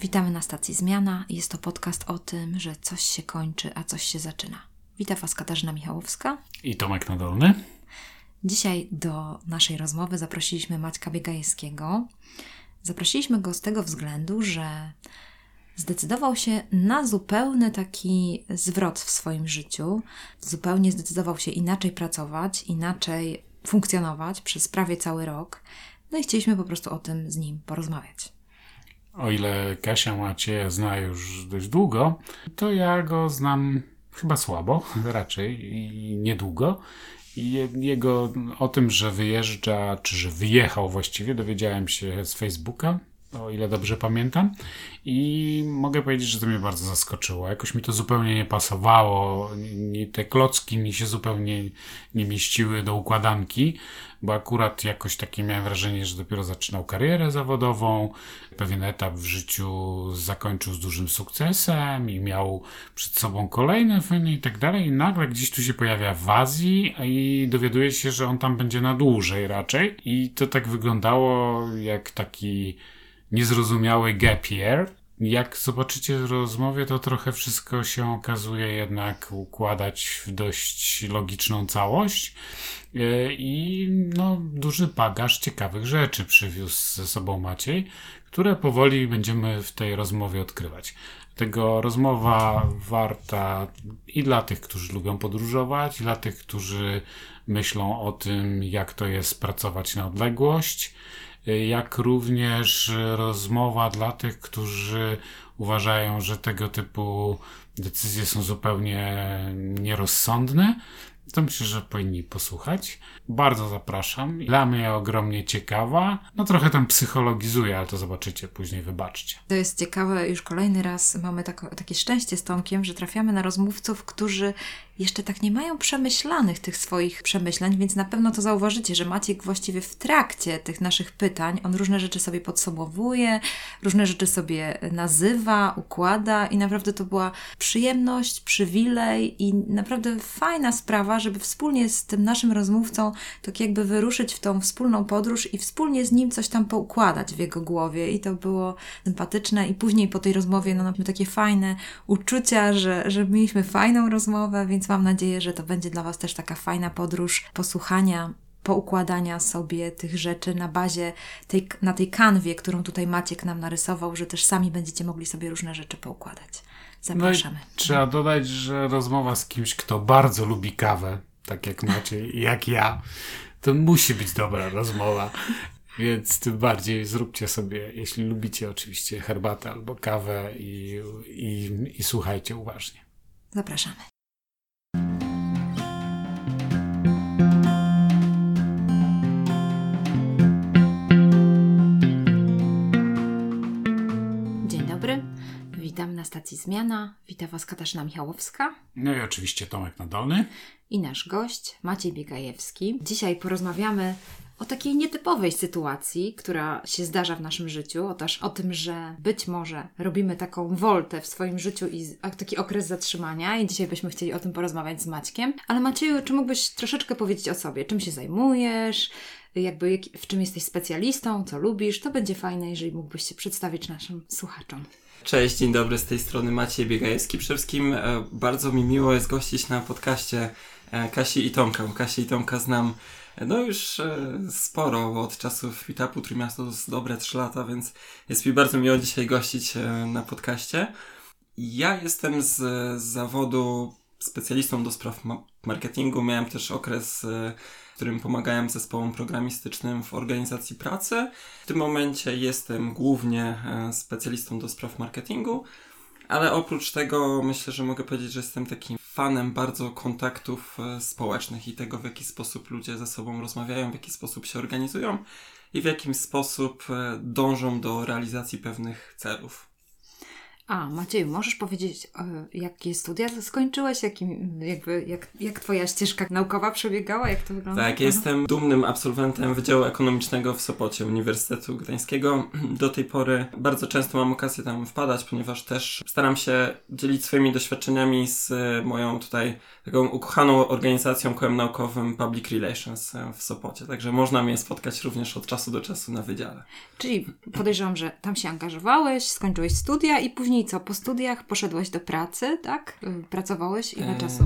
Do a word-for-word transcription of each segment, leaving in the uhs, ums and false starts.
Witamy na stacji Zmiana. Jest to podcast o tym, że coś się kończy, a coś się zaczyna. Witam Was Katarzyna Michałowska i Tomek Nadolny. Dzisiaj do naszej rozmowy zaprosiliśmy Maćka Biegajewskiego. Zaprosiliśmy go z tego względu, że zdecydował się na zupełny taki zwrot w swoim życiu. Zupełnie zdecydował się inaczej pracować, inaczej funkcjonować przez prawie cały rok. No i chcieliśmy po prostu o tym z nim porozmawiać. O ile Kasia Macieja zna już dość długo, to ja go znam chyba słabo, raczej i niedługo. Jego o tym, że wyjeżdża, czy że wyjechał właściwie, dowiedziałem się z Facebooka, o ile dobrze pamiętam. I mogę powiedzieć, że to mnie bardzo zaskoczyło. Jakoś mi to zupełnie nie pasowało. Te klocki mi się zupełnie nie mieściły do układanki, bo akurat jakoś takie miałem wrażenie, że dopiero zaczynał karierę zawodową. Pewien etap w życiu zakończył z dużym sukcesem i miał przed sobą kolejne wojny i tak dalej. I nagle gdzieś tu się pojawia w Azji i dowiaduje się, że on tam będzie na dłużej raczej. I to tak wyglądało jak taki niezrozumiały gap year. Jak zobaczycie w rozmowie, to trochę wszystko się okazuje jednak układać w dość logiczną całość i no, duży bagaż ciekawych rzeczy przywiózł ze sobą Maciej, które powoli będziemy w tej rozmowie odkrywać. Tego rozmowa warta i dla tych, którzy lubią podróżować, i dla tych, którzy myślą o tym, jak to jest pracować na odległość, jak również rozmowa dla tych, którzy uważają, że tego typu decyzje są zupełnie nierozsądne. To myślę, że powinni posłuchać. Bardzo zapraszam. Dla mnie ogromnie ciekawa. No trochę tam psychologizuję, ale to zobaczycie później, wybaczcie. To jest ciekawe. Już kolejny raz mamy tako, takie szczęście z Tomkiem, że trafiamy na rozmówców, którzy jeszcze tak nie mają przemyślanych tych swoich przemyśleń, więc na pewno to zauważycie, że Maciek właściwie w trakcie tych naszych pytań, on różne rzeczy sobie podsobowuje, różne rzeczy sobie nazywa, układa i naprawdę to była przyjemność, przywilej i naprawdę fajna sprawa, żeby wspólnie z tym naszym rozmówcą tak jakby wyruszyć w tą wspólną podróż i wspólnie z nim coś tam poukładać w jego głowie i to było sympatyczne i później po tej rozmowie no, mieliśmy takie fajne uczucia, że, że mieliśmy fajną rozmowę, więc mam nadzieję, że to będzie dla Was też taka fajna podróż posłuchania, poukładania sobie tych rzeczy na bazie, tej, na tej kanwie, którą tutaj Maciek nam narysował, że też sami będziecie mogli sobie różne rzeczy poukładać. Zapraszamy. No trzeba dodać, że rozmowa z kimś, kto bardzo lubi kawę, tak jak Maciej, jak ja, to musi być dobra rozmowa. Więc tym bardziej zróbcie sobie, jeśli lubicie oczywiście herbatę albo kawę i, i, i słuchajcie uważnie. Zapraszamy. Witam na stacji Zmiana. Witam Was Katarzyna Michałowska. No i oczywiście Tomek Nadolny. I nasz gość Maciej Biegajewski. Dzisiaj porozmawiamy o takiej nietypowej sytuacji, która się zdarza w naszym życiu. Otóż o tym, że być może robimy taką woltę w swoim życiu i taki okres zatrzymania. I dzisiaj byśmy chcieli o tym porozmawiać z Maćkiem. Ale Macieju, czy mógłbyś troszeczkę powiedzieć o sobie? Czym się zajmujesz? Jakby w czym jesteś specjalistą? Co lubisz? To będzie fajne, jeżeli mógłbyś się przedstawić naszym słuchaczom. Cześć, dzień dobry, z tej strony Maciej Biegajewski. Przede wszystkim e, bardzo mi miło jest gościć na podcaście e, Kasi i Tomka. Kasi i Tomka znam e, no już e, sporo, bo od czasów Meetupu Trójmiasto to jest dobre trzy lata, więc jest mi bardzo miło dzisiaj gościć e, na podcaście. Ja jestem z, z zawodu specjalistą do spraw ma- marketingu. Miałem też okres, e, w którym pomagałem zespołom programistycznym w organizacji pracy. W tym momencie jestem głównie specjalistą do spraw marketingu, ale oprócz tego myślę, że mogę powiedzieć, że jestem takim fanem bardzo kontaktów społecznych i tego, w jaki sposób ludzie ze sobą rozmawiają, w jaki sposób się organizują i w jaki sposób dążą do realizacji pewnych celów. A, Macieju, możesz powiedzieć, jakie studia skończyłeś? Jakim, jakby, jak, jak twoja ścieżka naukowa przebiegała? Jak to wygląda? Tak, jestem dumnym absolwentem Wydziału Ekonomicznego w Sopocie Uniwersytetu Gdańskiego. Do tej pory bardzo często mam okazję tam wpadać, ponieważ też staram się dzielić swoimi doświadczeniami z moją tutaj taką ukochaną organizacją, kołem naukowym Public Relations w Sopocie. Także można mnie spotkać również od czasu do czasu na wydziale. Czyli podejrzewam, że tam się angażowałeś, skończyłeś studia i później co? Po studiach poszedłeś do pracy, tak? Pracowałeś ile eee, czasu?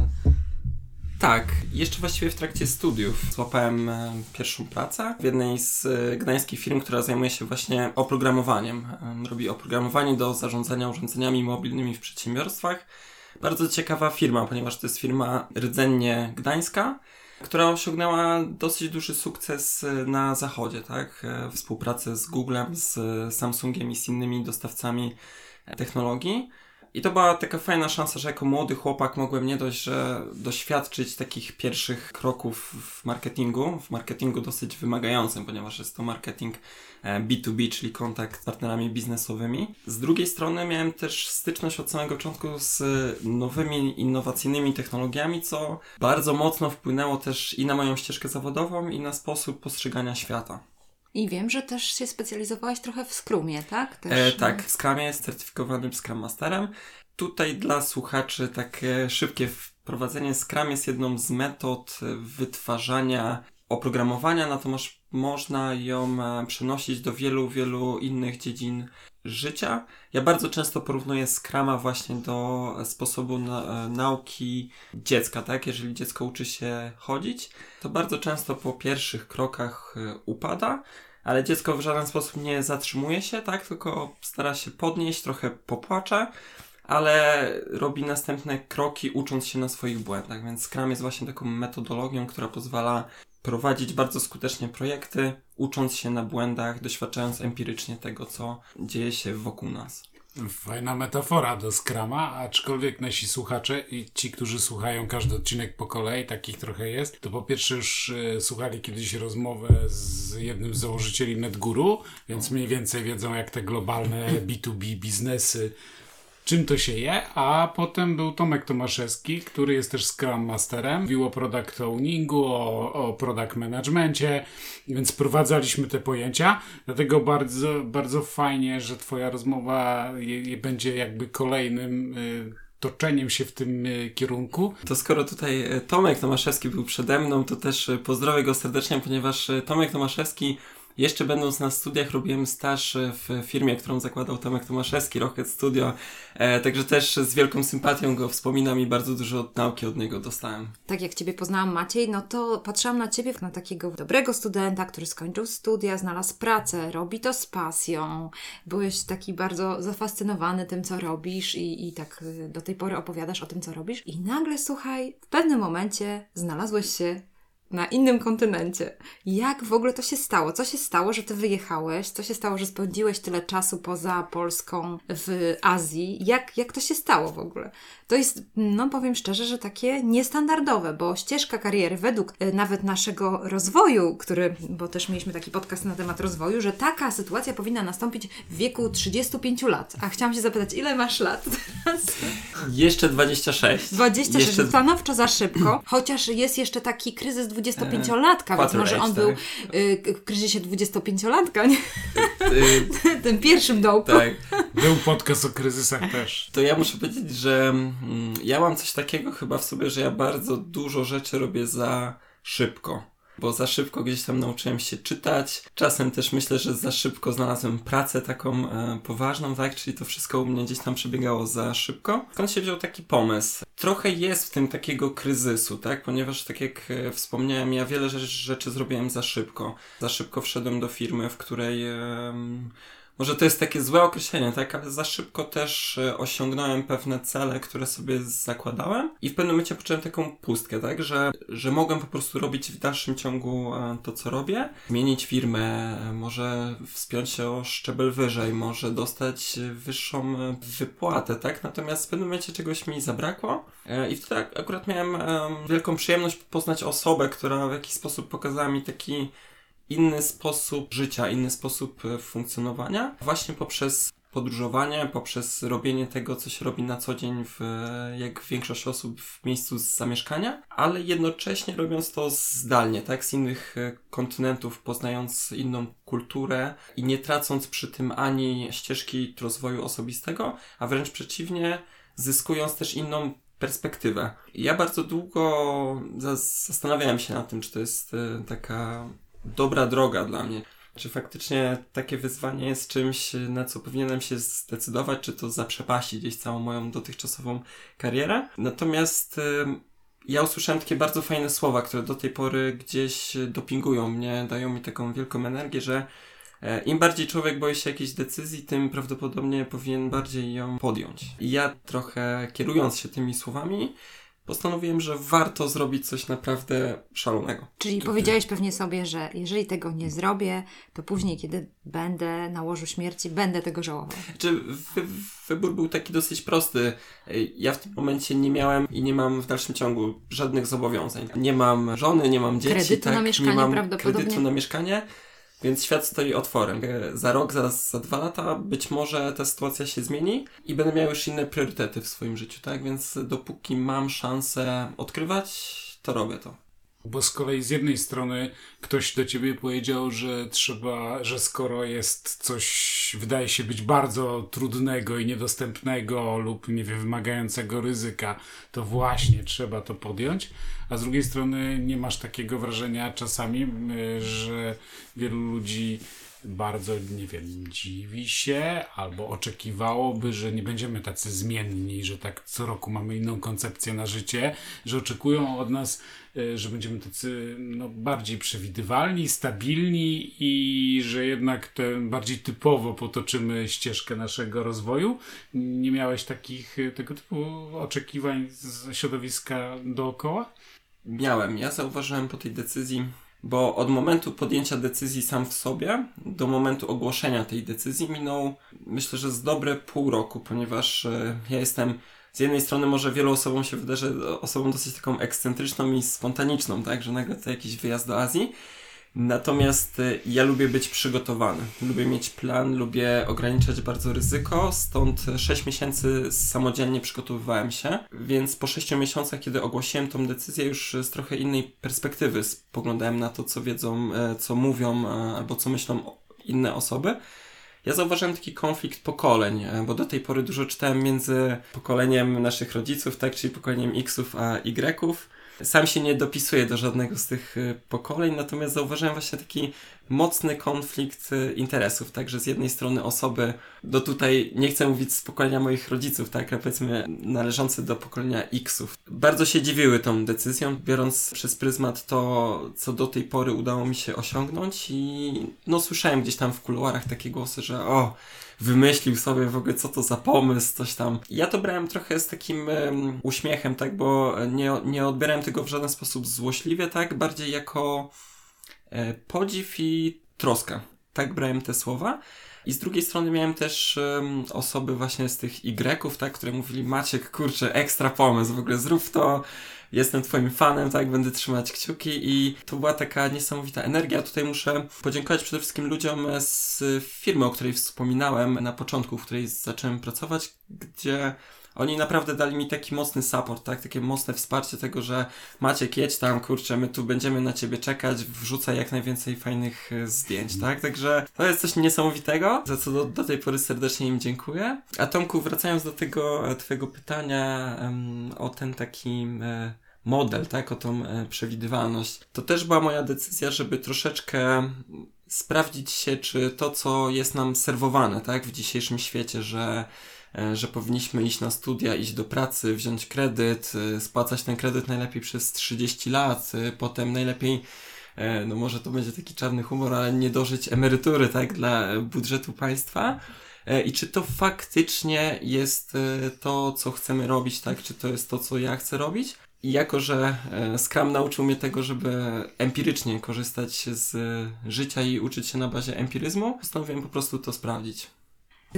Tak. Jeszcze właściwie w trakcie studiów złapałem pierwszą pracę w jednej z gdańskich firm, która zajmuje się właśnie oprogramowaniem. Robi oprogramowanie do zarządzania urządzeniami mobilnymi w przedsiębiorstwach. Bardzo ciekawa firma, ponieważ to jest firma rdzennie gdańska, która osiągnęła dosyć duży sukces na zachodzie, tak? Współpracę z Googlem, z Samsungiem i z innymi dostawcami technologii. I to była taka fajna szansa, że jako młody chłopak mogłem nie dość, że doświadczyć takich pierwszych kroków w marketingu, w marketingu dosyć wymagającym, ponieważ jest to marketing B dwa B, czyli kontakt z partnerami biznesowymi. Z drugiej strony miałem też styczność od samego początku z nowymi, innowacyjnymi technologiami, co bardzo mocno wpłynęło też i na moją ścieżkę zawodową, i na sposób postrzegania świata. I wiem, że też się specjalizowałaś trochę w Scrumie, tak? Też... E, tak, w Scrumie jest certyfikowanym Scrum Masterem. Tutaj dla słuchaczy takie szybkie wprowadzenie. Scrum jest jedną z metod wytwarzania oprogramowania, natomiast można ją przenosić do wielu, wielu innych dziedzin życia. Ja bardzo często porównuję Scruma właśnie do sposobu na, nauki dziecka, tak? Jeżeli dziecko uczy się chodzić, to bardzo często po pierwszych krokach upada, ale dziecko w żaden sposób nie zatrzymuje się, tak? Tylko stara się podnieść, trochę popłacze, ale robi następne kroki, ucząc się na swoich błędach. Więc Scrum jest właśnie taką metodologią, która pozwala prowadzić bardzo skutecznie projekty, ucząc się na błędach, doświadczając empirycznie tego, co dzieje się wokół nas. Fajna metafora do Scruma, aczkolwiek nasi słuchacze i ci, którzy słuchają każdy odcinek po kolei, takich trochę jest, to po pierwsze już y, słuchali kiedyś rozmowę z jednym z założycieli NetGuru, więc mniej więcej wiedzą, jak te globalne B dwa B biznesy, czym to się je, a potem był Tomek Tomaszewski, który jest też Scrum Masterem, mówił o product owningu, o, o product managemencie, więc prowadzaliśmy te pojęcia, dlatego bardzo, bardzo fajnie, że twoja rozmowa je, je będzie jakby kolejnym y, toczeniem się w tym y, kierunku. To skoro tutaj Tomek Tomaszewski był przede mną, to też pozdrowię go serdecznie, ponieważ Tomek Tomaszewski, jeszcze będąc na studiach, robiłem staż w firmie, którą zakładał Tomek Tomaszewski, Rocket Studio, e, także też z wielką sympatią go wspominam i bardzo dużo od nauki od niego dostałem. Tak jak Ciebie poznałam, Maciej, no to patrzyłam na Ciebie, na takiego dobrego studenta, który skończył studia, znalazł pracę, robi to z pasją. Byłeś taki bardzo zafascynowany tym, co robisz i, i tak do tej pory opowiadasz o tym, co robisz. I nagle, słuchaj, w pewnym momencie znalazłeś się na innym kontynencie. Jak w ogóle to się stało? Co się stało, że ty wyjechałeś? Co się stało, że spędziłeś tyle czasu poza Polską w Azji? Jak, jak to się stało w ogóle? To jest, no powiem szczerze, że takie niestandardowe, bo ścieżka kariery według nawet naszego rozwoju, który, bo też mieliśmy taki podcast na temat rozwoju, że taka sytuacja powinna nastąpić w wieku trzydziestu pięciu lat. A chciałam się zapytać, ile masz lat teraz? Jeszcze dwadzieścia sześć. dwadzieścia sześć, jeszcze... stanowczo za szybko, chociaż jest jeszcze taki kryzys dwudziestopięciolatka, więc może on tak był y, w kryzysie dwudziestopięciolatka, nie? Y, Tym pierwszym dołku. Tak. Był podcast o kryzysach też. To ja muszę powiedzieć, że mm, ja mam coś takiego chyba w sobie, że ja bardzo dużo rzeczy robię za szybko. Bo za szybko gdzieś tam nauczyłem się czytać. Czasem też myślę, że za szybko znalazłem pracę taką e, poważną, tak? Czyli to wszystko u mnie gdzieś tam przebiegało za szybko. Skąd się wziął taki pomysł? Trochę jest w tym takiego kryzysu, tak? Ponieważ tak jak wspomniałem, ja wiele rzeczy, rzeczy zrobiłem za szybko. Za szybko wszedłem do firmy, w której... E, może to jest takie złe określenie, tak? Ale za szybko też osiągnąłem pewne cele, które sobie zakładałem i w pewnym momencie poczułem taką pustkę, tak? Że, że mogłem po prostu robić w dalszym ciągu to, co robię. Zmienić firmę, może wspiąć się o szczebel wyżej, może dostać wyższą wypłatę, tak? Natomiast w pewnym momencie czegoś mi zabrakło i wtedy akurat miałem wielką przyjemność poznać osobę, która w jakiś sposób pokazała mi taki inny sposób życia, inny sposób funkcjonowania, właśnie poprzez podróżowanie poprzez robienie tego, co się robi na co dzień, w, jak większość osób, w miejscu zamieszkania, ale jednocześnie robiąc to zdalnie, tak, z innych kontynentów, poznając inną kulturę i nie tracąc przy tym ani ścieżki rozwoju osobistego, a wręcz przeciwnie, zyskując też inną perspektywę. Ja bardzo długo zastanawiałem się nad tym, czy to jest taka dobra droga dla mnie. Czy faktycznie takie wyzwanie jest czymś, na co powinienem się zdecydować, czy to zaprzepaści gdzieś całą moją dotychczasową karierę. Natomiast y, ja usłyszałem takie bardzo fajne słowa, które do tej pory gdzieś dopingują mnie, dają mi taką wielką energię, że y, im bardziej człowiek boi się jakiejś decyzji, tym prawdopodobnie powinien bardziej ją podjąć. I ja trochę kierując się tymi słowami, postanowiłem, że warto zrobić coś naprawdę szalonego. Czyli powiedziałeś pewnie sobie, że jeżeli tego nie zrobię, to później, kiedy będę na łożu śmierci, będę tego żałował. Znaczy, wy, wybór był taki dosyć prosty. Ja w tym momencie nie miałem i nie mam w dalszym ciągu żadnych zobowiązań. Nie mam żony, nie mam dzieci. Kredytu tak, na mieszkanie nie mam prawdopodobnie. Kredytu na mieszkanie, więc świat stoi otworem. Za rok, za, za dwa lata być może ta sytuacja się zmieni i będę miał już inne priorytety w swoim życiu, tak? Więc dopóki mam szansę odkrywać, to robię to. Bo z kolei z jednej strony ktoś do ciebie powiedział, że trzeba, że skoro jest coś, wydaje się być bardzo trudnego i niedostępnego lub nie wiem, wymagającego ryzyka, to właśnie trzeba to podjąć. A z drugiej strony nie masz takiego wrażenia czasami, że wielu ludzi bardzo, nie wiem, dziwi się albo oczekiwałoby, że nie będziemy tacy zmienni, że tak co roku mamy inną koncepcję na życie, że oczekują od nas, że będziemy tacy no, bardziej przewidywalni, stabilni i że jednak ten bardziej typowo potoczymy ścieżkę naszego rozwoju. Nie miałeś takich tego typu oczekiwań z środowiska dookoła? Miałem. Ja zauważyłem po tej decyzji, bo od momentu podjęcia decyzji sam w sobie do momentu ogłoszenia tej decyzji minął, myślę, że z dobre pół roku, ponieważ y, ja jestem z jednej strony, może wielu osobom się wydaje, że osobą dosyć taką ekscentryczną i spontaniczną, tak, że nagle to jakiś wyjazd do Azji. Natomiast y, ja lubię być przygotowany, lubię mieć plan, lubię ograniczać bardzo ryzyko, stąd sześć miesięcy samodzielnie przygotowywałem się, więc po sześciu miesiącach, kiedy ogłosiłem tą decyzję, już z trochę innej perspektywy spoglądałem na to, co wiedzą, y, co mówią y, albo co myślą inne osoby. Ja zauważyłem taki konflikt pokoleń, y, bo do tej pory dużo czytałem między pokoleniem naszych rodziców, tak, czyli pokoleniem X-ów a Y-ów. Sam się nie dopisuję do żadnego z tych pokoleń, natomiast zauważyłem właśnie taki mocny konflikt interesów, także z jednej strony osoby, do tutaj nie chcę mówić z pokolenia moich rodziców, tak, powiedzmy należące do pokolenia X-ów, bardzo się dziwiły tą decyzją, biorąc przez pryzmat to, co do tej pory udało mi się osiągnąć i no słyszałem gdzieś tam w kuluarach takie głosy, że o, wymyślił sobie w ogóle, co to za pomysł, coś tam. Ja to brałem trochę z takim um, uśmiechem, tak, bo nie, nie odbierałem tego w żaden sposób złośliwie, tak, bardziej jako e, podziw i troska. Tak brałem te słowa. I z drugiej strony miałem też um, osoby właśnie z tych Y-ów, tak, które mówili: Maciek, kurczę, ekstra pomysł, w ogóle zrób to, jestem twoim fanem, tak, będę trzymać kciuki i to była taka niesamowita energia. Tutaj muszę podziękować przede wszystkim ludziom z firmy, o której wspominałem na początku, w której zacząłem pracować, gdzie oni naprawdę dali mi taki mocny support, tak, takie mocne wsparcie tego, że Maciek, jedź tam, kurczę, my tu będziemy na ciebie czekać, wrzucaj jak najwięcej fajnych zdjęć, tak, także to jest coś niesamowitego, za co do, do tej pory serdecznie im dziękuję. A Tomku, wracając do tego twojego pytania um, o ten taki um, model, tak, o tą um, przewidywalność, to też była moja decyzja, żeby troszeczkę sprawdzić się, czy to, co jest nam serwowane, tak, w dzisiejszym świecie, że że powinniśmy iść na studia, iść do pracy, wziąć kredyt, spłacać ten kredyt najlepiej przez trzydzieści lat, potem najlepiej, no może to będzie taki czarny humor, ale nie dożyć emerytury, tak, dla budżetu państwa. I czy to faktycznie jest to, co chcemy robić, tak, czy to jest to, co ja chcę robić? I jako, że Scrum nauczył mnie tego, żeby empirycznie korzystać z życia i uczyć się na bazie empiryzmu, postanowiłem po prostu to sprawdzić.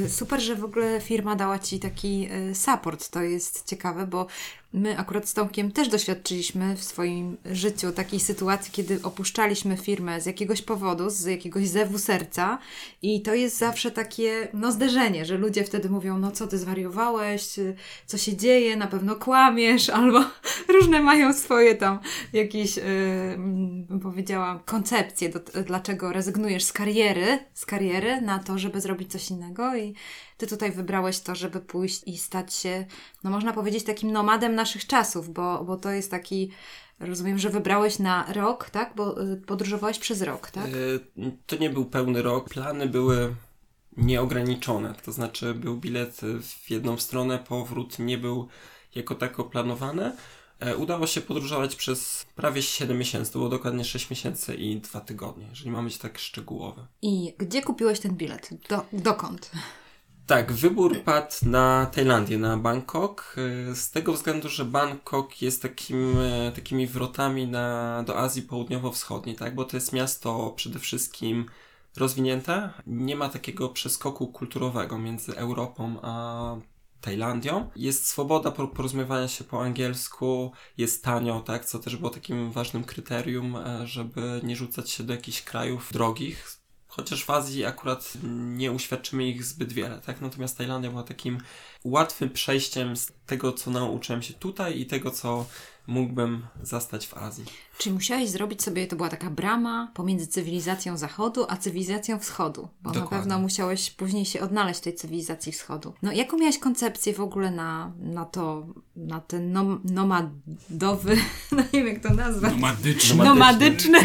Super, że w ogóle firma dała ci taki support, to jest ciekawe, bo My akurat z Tomkiem też doświadczyliśmy w swoim życiu takiej sytuacji, kiedy opuszczaliśmy firmę z jakiegoś powodu, z jakiegoś zewu serca i to jest zawsze takie no zderzenie, że ludzie wtedy mówią, no co ty zwariowałeś, co się dzieje, na pewno kłamiesz, albo różne mają swoje tam jakieś, yy, bym powiedziała, koncepcje, do, dlaczego rezygnujesz z kariery, z kariery na to, żeby zrobić coś innego i ty tutaj wybrałeś to, żeby pójść i stać się, no można powiedzieć, takim nomadem naszych czasów, bo, bo to jest taki, rozumiem, że wybrałeś na rok, tak? Bo podróżowałeś przez rok, tak? To nie był pełny rok. Plany były nieograniczone, to znaczy był bilet w jedną stronę, powrót nie był jako tako planowany. Udało się podróżować przez prawie siedem miesięcy, to było dokładnie sześć miesięcy i dwa tygodnie, jeżeli mamy być tak szczegółowe. I gdzie kupiłeś ten bilet? Do, dokąd? Tak, wybór padł na Tajlandię, na Bangkok, z tego względu, że Bangkok jest takim, takimi wrotami na, do Azji Południowo-Wschodniej, tak? Bo to jest miasto przede wszystkim rozwinięte, nie ma takiego przeskoku kulturowego między Europą a Tajlandią. Jest swoboda porozumiewania się po angielsku, jest tanio, tak? Co też było takim ważnym kryterium, żeby nie rzucać się do jakichś krajów drogich. Chociaż w Azji akurat nie uświadczymy ich zbyt wiele, tak? Natomiast Tajlandia była takim łatwym przejściem z tego, co nauczyłem się tutaj i tego, co mógłbym zastać w Azji. Czyli musiałeś zrobić sobie, to była taka brama pomiędzy cywilizacją Zachodu a cywilizacją Wschodu, bo Dokładnie. Na pewno musiałeś później się odnaleźć w tej cywilizacji Wschodu. No jaką miałeś koncepcję w ogóle na, na to, na ten nom, nomadowy, no nie wiem jak to nazwać. Nomadyczny. Nomadyczny,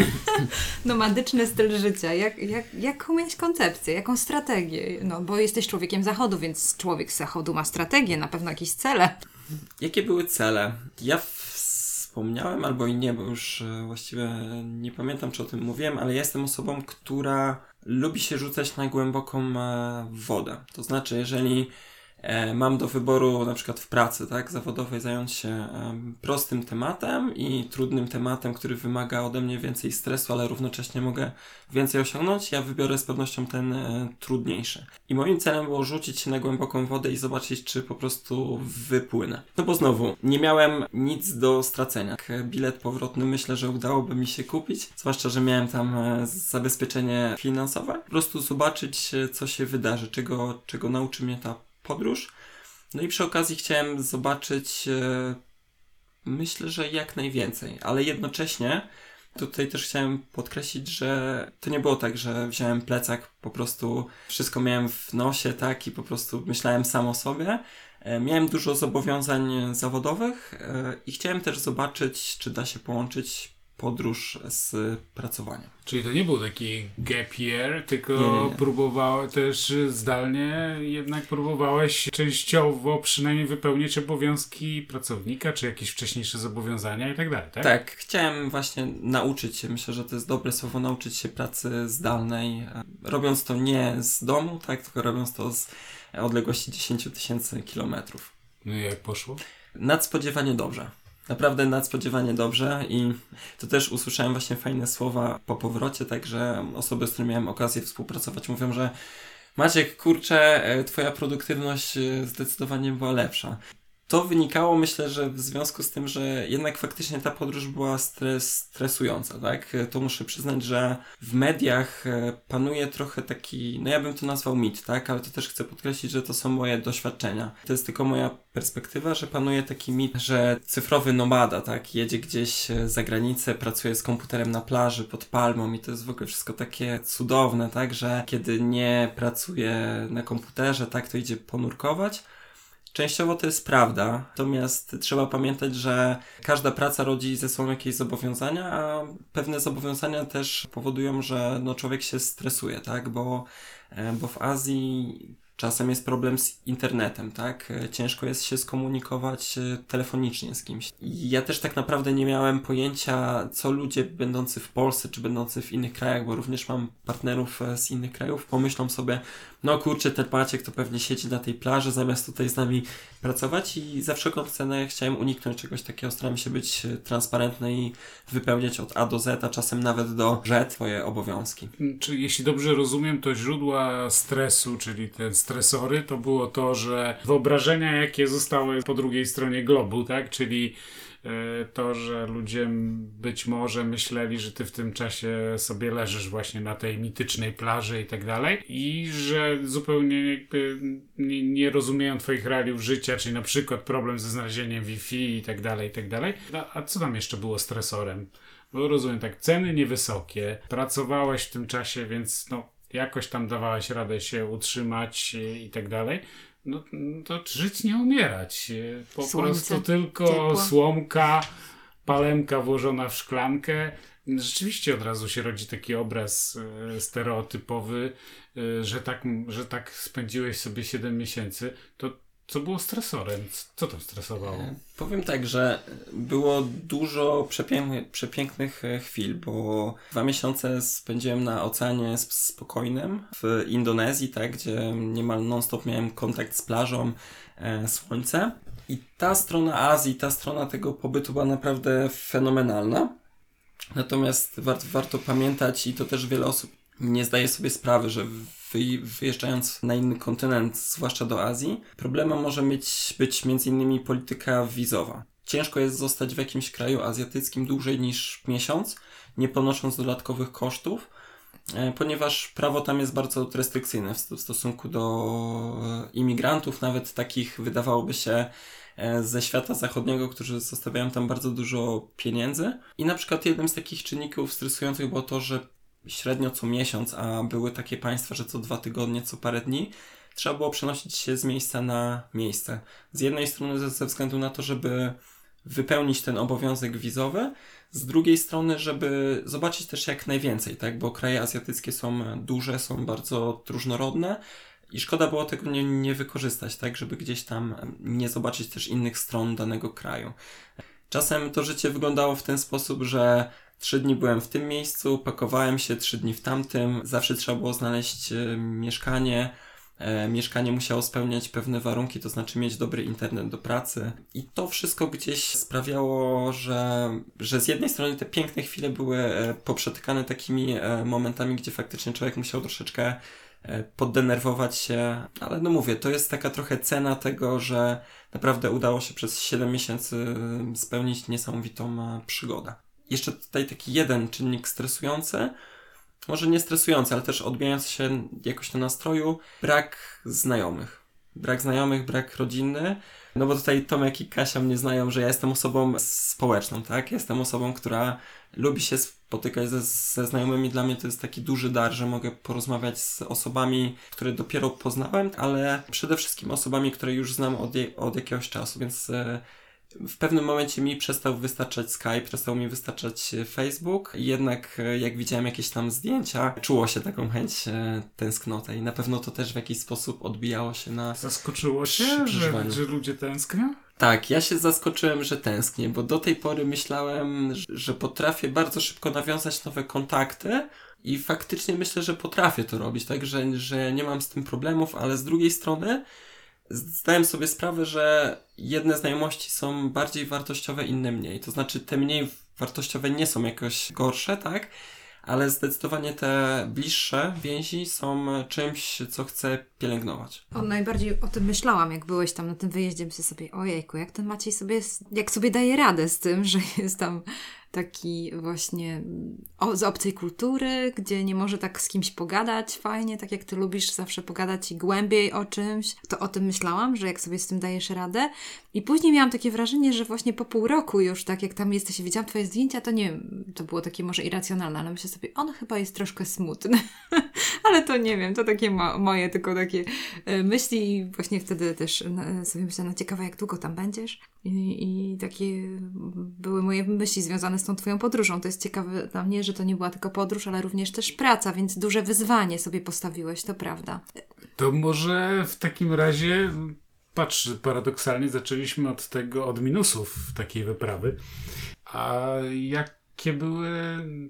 nomadyczny styl życia. Jak, jak, jaką miałeś koncepcję, jaką strategię? No bo jesteś człowiekiem Zachodu, więc człowiek z Zachodu ma strategię, na pewno jakieś cele. Jakie były cele? Ja wspomniałem albo i nie, bo już właściwie nie pamiętam, czy o tym mówiłem, ale ja jestem osobą, która lubi się rzucać na głęboką wodę. To znaczy, jeżeli mam do wyboru na przykład w pracy, tak, zawodowej zająć się prostym tematem i trudnym tematem, który wymaga ode mnie więcej stresu, ale równocześnie mogę więcej osiągnąć, ja wybiorę z pewnością ten trudniejszy. I moim celem było rzucić się na głęboką wodę i zobaczyć, czy po prostu wypłynę. No bo znowu, nie miałem nic do stracenia. Bilet powrotny myślę, że udałoby mi się kupić, zwłaszcza, że miałem tam zabezpieczenie finansowe. Po prostu zobaczyć, co się wydarzy, czego, czego nauczy mnie ta podróż. No i przy okazji chciałem zobaczyć, e, myślę, że jak najwięcej, ale jednocześnie tutaj też chciałem podkreślić, że to nie było tak, że wziąłem plecak, po prostu wszystko miałem w nosie, tak, i po prostu myślałem sam o sobie. E, miałem dużo zobowiązań zawodowych e, i chciałem też zobaczyć, czy da się połączyć podróż z pracowaniem. Czyli to nie był taki gap year, tylko nie, nie, nie. próbowałeś też zdalnie, jednak próbowałeś częściowo przynajmniej wypełnić obowiązki pracownika, czy jakieś wcześniejsze zobowiązania i tak dalej, tak? Tak, chciałem właśnie nauczyć się, myślę, że to jest dobre słowo, nauczyć się pracy zdalnej, robiąc to nie z domu, tak, tylko robiąc to z odległości dziesięć tysięcy kilometrów. No i jak poszło? Nadspodziewanie dobrze. Naprawdę nadspodziewanie dobrze i to też usłyszałem właśnie fajne słowa po powrocie, także osoby, z którymi miałem okazję współpracować, mówią, że Maciek, kurczę, twoja produktywność zdecydowanie była lepsza. To wynikało, myślę, że w związku z tym, że jednak faktycznie ta podróż była stres, stresująca, tak? To muszę przyznać, że w mediach panuje trochę taki, no ja bym to nazwał mit, tak? Ale to też chcę podkreślić, że to są moje doświadczenia. To jest tylko moja perspektywa, że panuje taki mit, że cyfrowy nomada, tak? Jedzie gdzieś za granicę, pracuje z komputerem na plaży, pod palmą i to jest w ogóle wszystko takie cudowne, tak? Że kiedy nie pracuje na komputerze, tak? To idzie ponurkować. Częściowo to jest prawda, natomiast trzeba pamiętać, że każda praca rodzi ze sobą jakieś zobowiązania, a pewne zobowiązania też powodują, że no człowiek się stresuje, tak? Bo, bo w Azji czasem jest problem z internetem, tak? Ciężko jest się skomunikować telefonicznie z kimś. I ja też tak naprawdę nie miałem pojęcia, co ludzie będący w Polsce czy będący w innych krajach, bo również mam partnerów z innych krajów, pomyślą sobie, no kurczę, ten Maciek to pewnie siedzi na tej plaży zamiast tutaj z nami pracować, i za wszelką cenę chciałem uniknąć czegoś takiego. Staram się być transparentny i wypełniać od A do Z, a czasem nawet do Z swoje obowiązki. Czyli jeśli dobrze rozumiem, to źródła stresu, czyli te stresory, to było to, że wyobrażenia, jakie zostały po drugiej stronie globu, tak? Czyli to, że ludzie być może myśleli, że ty w tym czasie sobie leżysz właśnie na tej mitycznej plaży i tak dalej, i że zupełnie jakby nie rozumieją twoich realiów życia, czyli na przykład problem ze znalezieniem Wi-Fi i tak dalej, i tak dalej. A co tam jeszcze było stresorem? Bo rozumiem tak, ceny niewysokie, pracowałeś w tym czasie, więc no jakoś tam dawałeś radę się utrzymać i tak dalej. No to żyć nie umierać. Po Słońce, prostu tylko ciepło. Słomka, palemka włożona w szklankę. Rzeczywiście od razu się rodzi taki obraz e, stereotypowy, e, że tak, że tak spędziłeś sobie siedem miesięcy. To co było stresorem? Co to stresowało? E, powiem tak, że było dużo przepięknych, przepięknych chwil, bo dwa miesiące spędziłem na Oceanie Spokojnym w Indonezji, tak, gdzie niemal non-stop miałem kontakt z plażą, e, słońce. I ta strona Azji, ta strona tego pobytu była naprawdę fenomenalna. Natomiast war- warto pamiętać, i to też wiele osób nie zdaje sobie sprawy, że wyjeżdżając na inny kontynent, zwłaszcza do Azji, problemem może mieć, być m.in. polityka wizowa. Ciężko jest zostać w jakimś kraju azjatyckim dłużej niż miesiąc, nie ponosząc dodatkowych kosztów, ponieważ prawo tam jest bardzo restrykcyjne w stosunku do imigrantów, nawet takich, wydawałoby się, ze świata zachodniego, którzy zostawiają tam bardzo dużo pieniędzy. I na przykład jednym z takich czynników stresujących było to, że średnio co miesiąc, a były takie państwa, że co dwa tygodnie, co parę dni, trzeba było przenosić się z miejsca na miejsce. Z jednej strony ze względu na to, żeby wypełnić ten obowiązek wizowy, z drugiej strony, żeby zobaczyć też jak najwięcej, tak? Bo kraje azjatyckie są duże, są bardzo różnorodne i szkoda było tego nie, nie wykorzystać, tak? Żeby gdzieś tam nie zobaczyć też innych stron danego kraju. Czasem to życie wyglądało w ten sposób, że Trzy dni byłem w tym miejscu, pakowałem się, trzy dni w tamtym. Zawsze trzeba było znaleźć e, mieszkanie. E, mieszkanie musiało spełniać pewne warunki, to znaczy mieć dobry internet do pracy. I to wszystko gdzieś sprawiało, że, że z jednej strony te piękne chwile były e, poprzetykane takimi e, momentami, gdzie faktycznie człowiek musiał troszeczkę e, poddenerwować się. Ale no mówię, to jest taka trochę cena tego, że naprawdę udało się przez siedem miesięcy spełnić niesamowitą e, przygodę. Jeszcze tutaj taki jeden czynnik stresujący, może nie stresujący, ale też odbijający się jakoś na nastroju, brak znajomych. Brak znajomych, brak rodziny, no bo tutaj Tomek i Kasia mnie znają, że ja jestem osobą społeczną, tak? Jestem osobą, która lubi się spotykać ze, ze znajomymi. Dla mnie to jest taki duży dar, że mogę porozmawiać z osobami, które dopiero poznałem, ale przede wszystkim osobami, które już znam od, je, od jakiegoś czasu, więc yy, w pewnym momencie mi przestał wystarczać Skype, przestał mi wystarczać Facebook, jednak jak widziałem jakieś tam zdjęcia, czuło się taką chęć e, tęsknotę i na pewno to też w jakiś sposób odbijało się na... Zaskoczyło się, że, że ludzie tęsknią? Tak, ja się zaskoczyłem, że tęsknię, bo do tej pory myślałem, że potrafię bardzo szybko nawiązać nowe kontakty i faktycznie myślę, że potrafię to robić, tak, że, że nie mam z tym problemów, ale z drugiej strony zdałem sobie sprawę, że jedne znajomości są bardziej wartościowe, inne mniej. To znaczy te mniej wartościowe nie są jakoś gorsze, tak? Ale zdecydowanie te bliższe więzi są czymś, co chcę pielęgnować. O, najbardziej o tym myślałam, jak byłeś tam na tym wyjeździe, myślę sobie, ojejku, jak ten Maciej sobie, jak sobie daje radę z tym, że jest tam taki właśnie o, z obcej kultury, gdzie nie może tak z kimś pogadać fajnie, tak jak ty lubisz zawsze pogadać i głębiej o czymś. To o tym myślałam, że jak sobie z tym dajesz radę. I później miałam takie wrażenie, że właśnie po pół roku już, tak jak tam jesteś, widziałam twoje zdjęcia, to nie wiem, to było takie może irracjonalne, ale myślę sobie, on chyba jest troszkę smutny. Ale to nie wiem, to takie mo- moje tylko takie myśli i właśnie wtedy też sobie myślałam, no ciekawe jak długo tam będziesz. I, i takie były moje myśli związane z tą twoją podróżą. To jest ciekawe dla mnie, że to nie była tylko podróż, ale również też praca, więc duże wyzwanie sobie postawiłeś, to prawda. To może w takim razie, patrz, paradoksalnie zaczęliśmy od tego, od minusów takiej wyprawy. A jak Jakie były,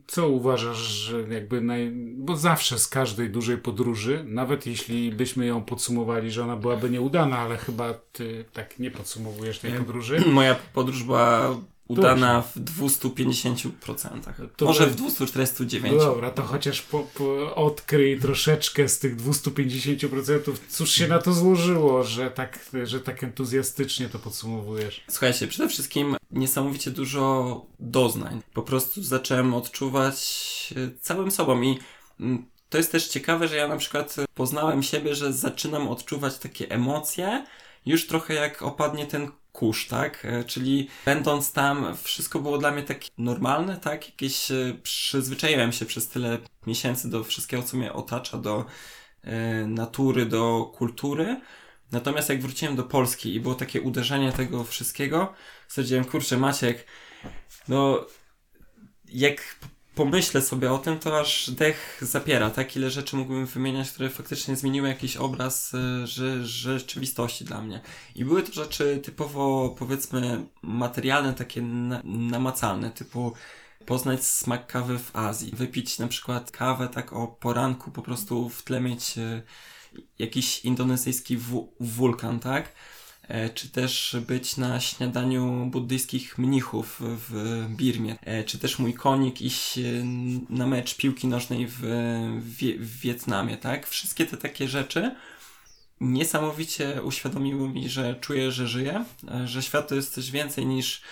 co uważasz, że jakby, naj... bo zawsze z każdej dużej podróży, nawet jeśli byśmy ją podsumowali, że ona byłaby nieudana, ale chyba ty tak nie podsumowujesz tej podróży. Moja podróż była udana w dwieście pięćdziesiąt procent. To może w dwieście czterdzieści dziewięć procent. Dobra, to chociaż po, po odkryj troszeczkę z tych dwieście pięćdziesiąt procent. Cóż się na to złożyło, że tak, że tak entuzjastycznie to podsumowujesz? Słuchajcie, przede wszystkim niesamowicie dużo doznań. Po prostu zacząłem odczuwać całym sobą i to jest też ciekawe, że ja na przykład poznałem siebie, że zaczynam odczuwać takie emocje już trochę jak opadnie ten kurz, tak? Czyli będąc tam, wszystko było dla mnie takie normalne, tak? Jakieś przyzwyczaiłem się przez tyle miesięcy do wszystkiego, co mnie otacza, do y, natury, do kultury. Natomiast jak wróciłem do Polski i było takie uderzenie tego wszystkiego, stwierdziłem, kurczę, Maciek, no jak pomyślę sobie o tym, to aż dech zapiera, tak? Ile rzeczy mógłbym wymieniać, które faktycznie zmieniły jakiś obraz y, rzeczywistości dla mnie. I były to rzeczy typowo, powiedzmy, materialne, takie na- namacalne, typu poznać smak kawy w Azji, wypić na przykład kawę tak o poranku, po prostu w tle mieć y, jakiś indonezyjski w- wulkan, tak? Czy też być na śniadaniu buddyjskich mnichów w Birmie, czy też mój konik iść na mecz piłki nożnej w, Wie- w Wietnamie, tak? Wszystkie te takie rzeczy niesamowicie uświadomiły mi, że czuję, że żyję, że świat to jest coś więcej niż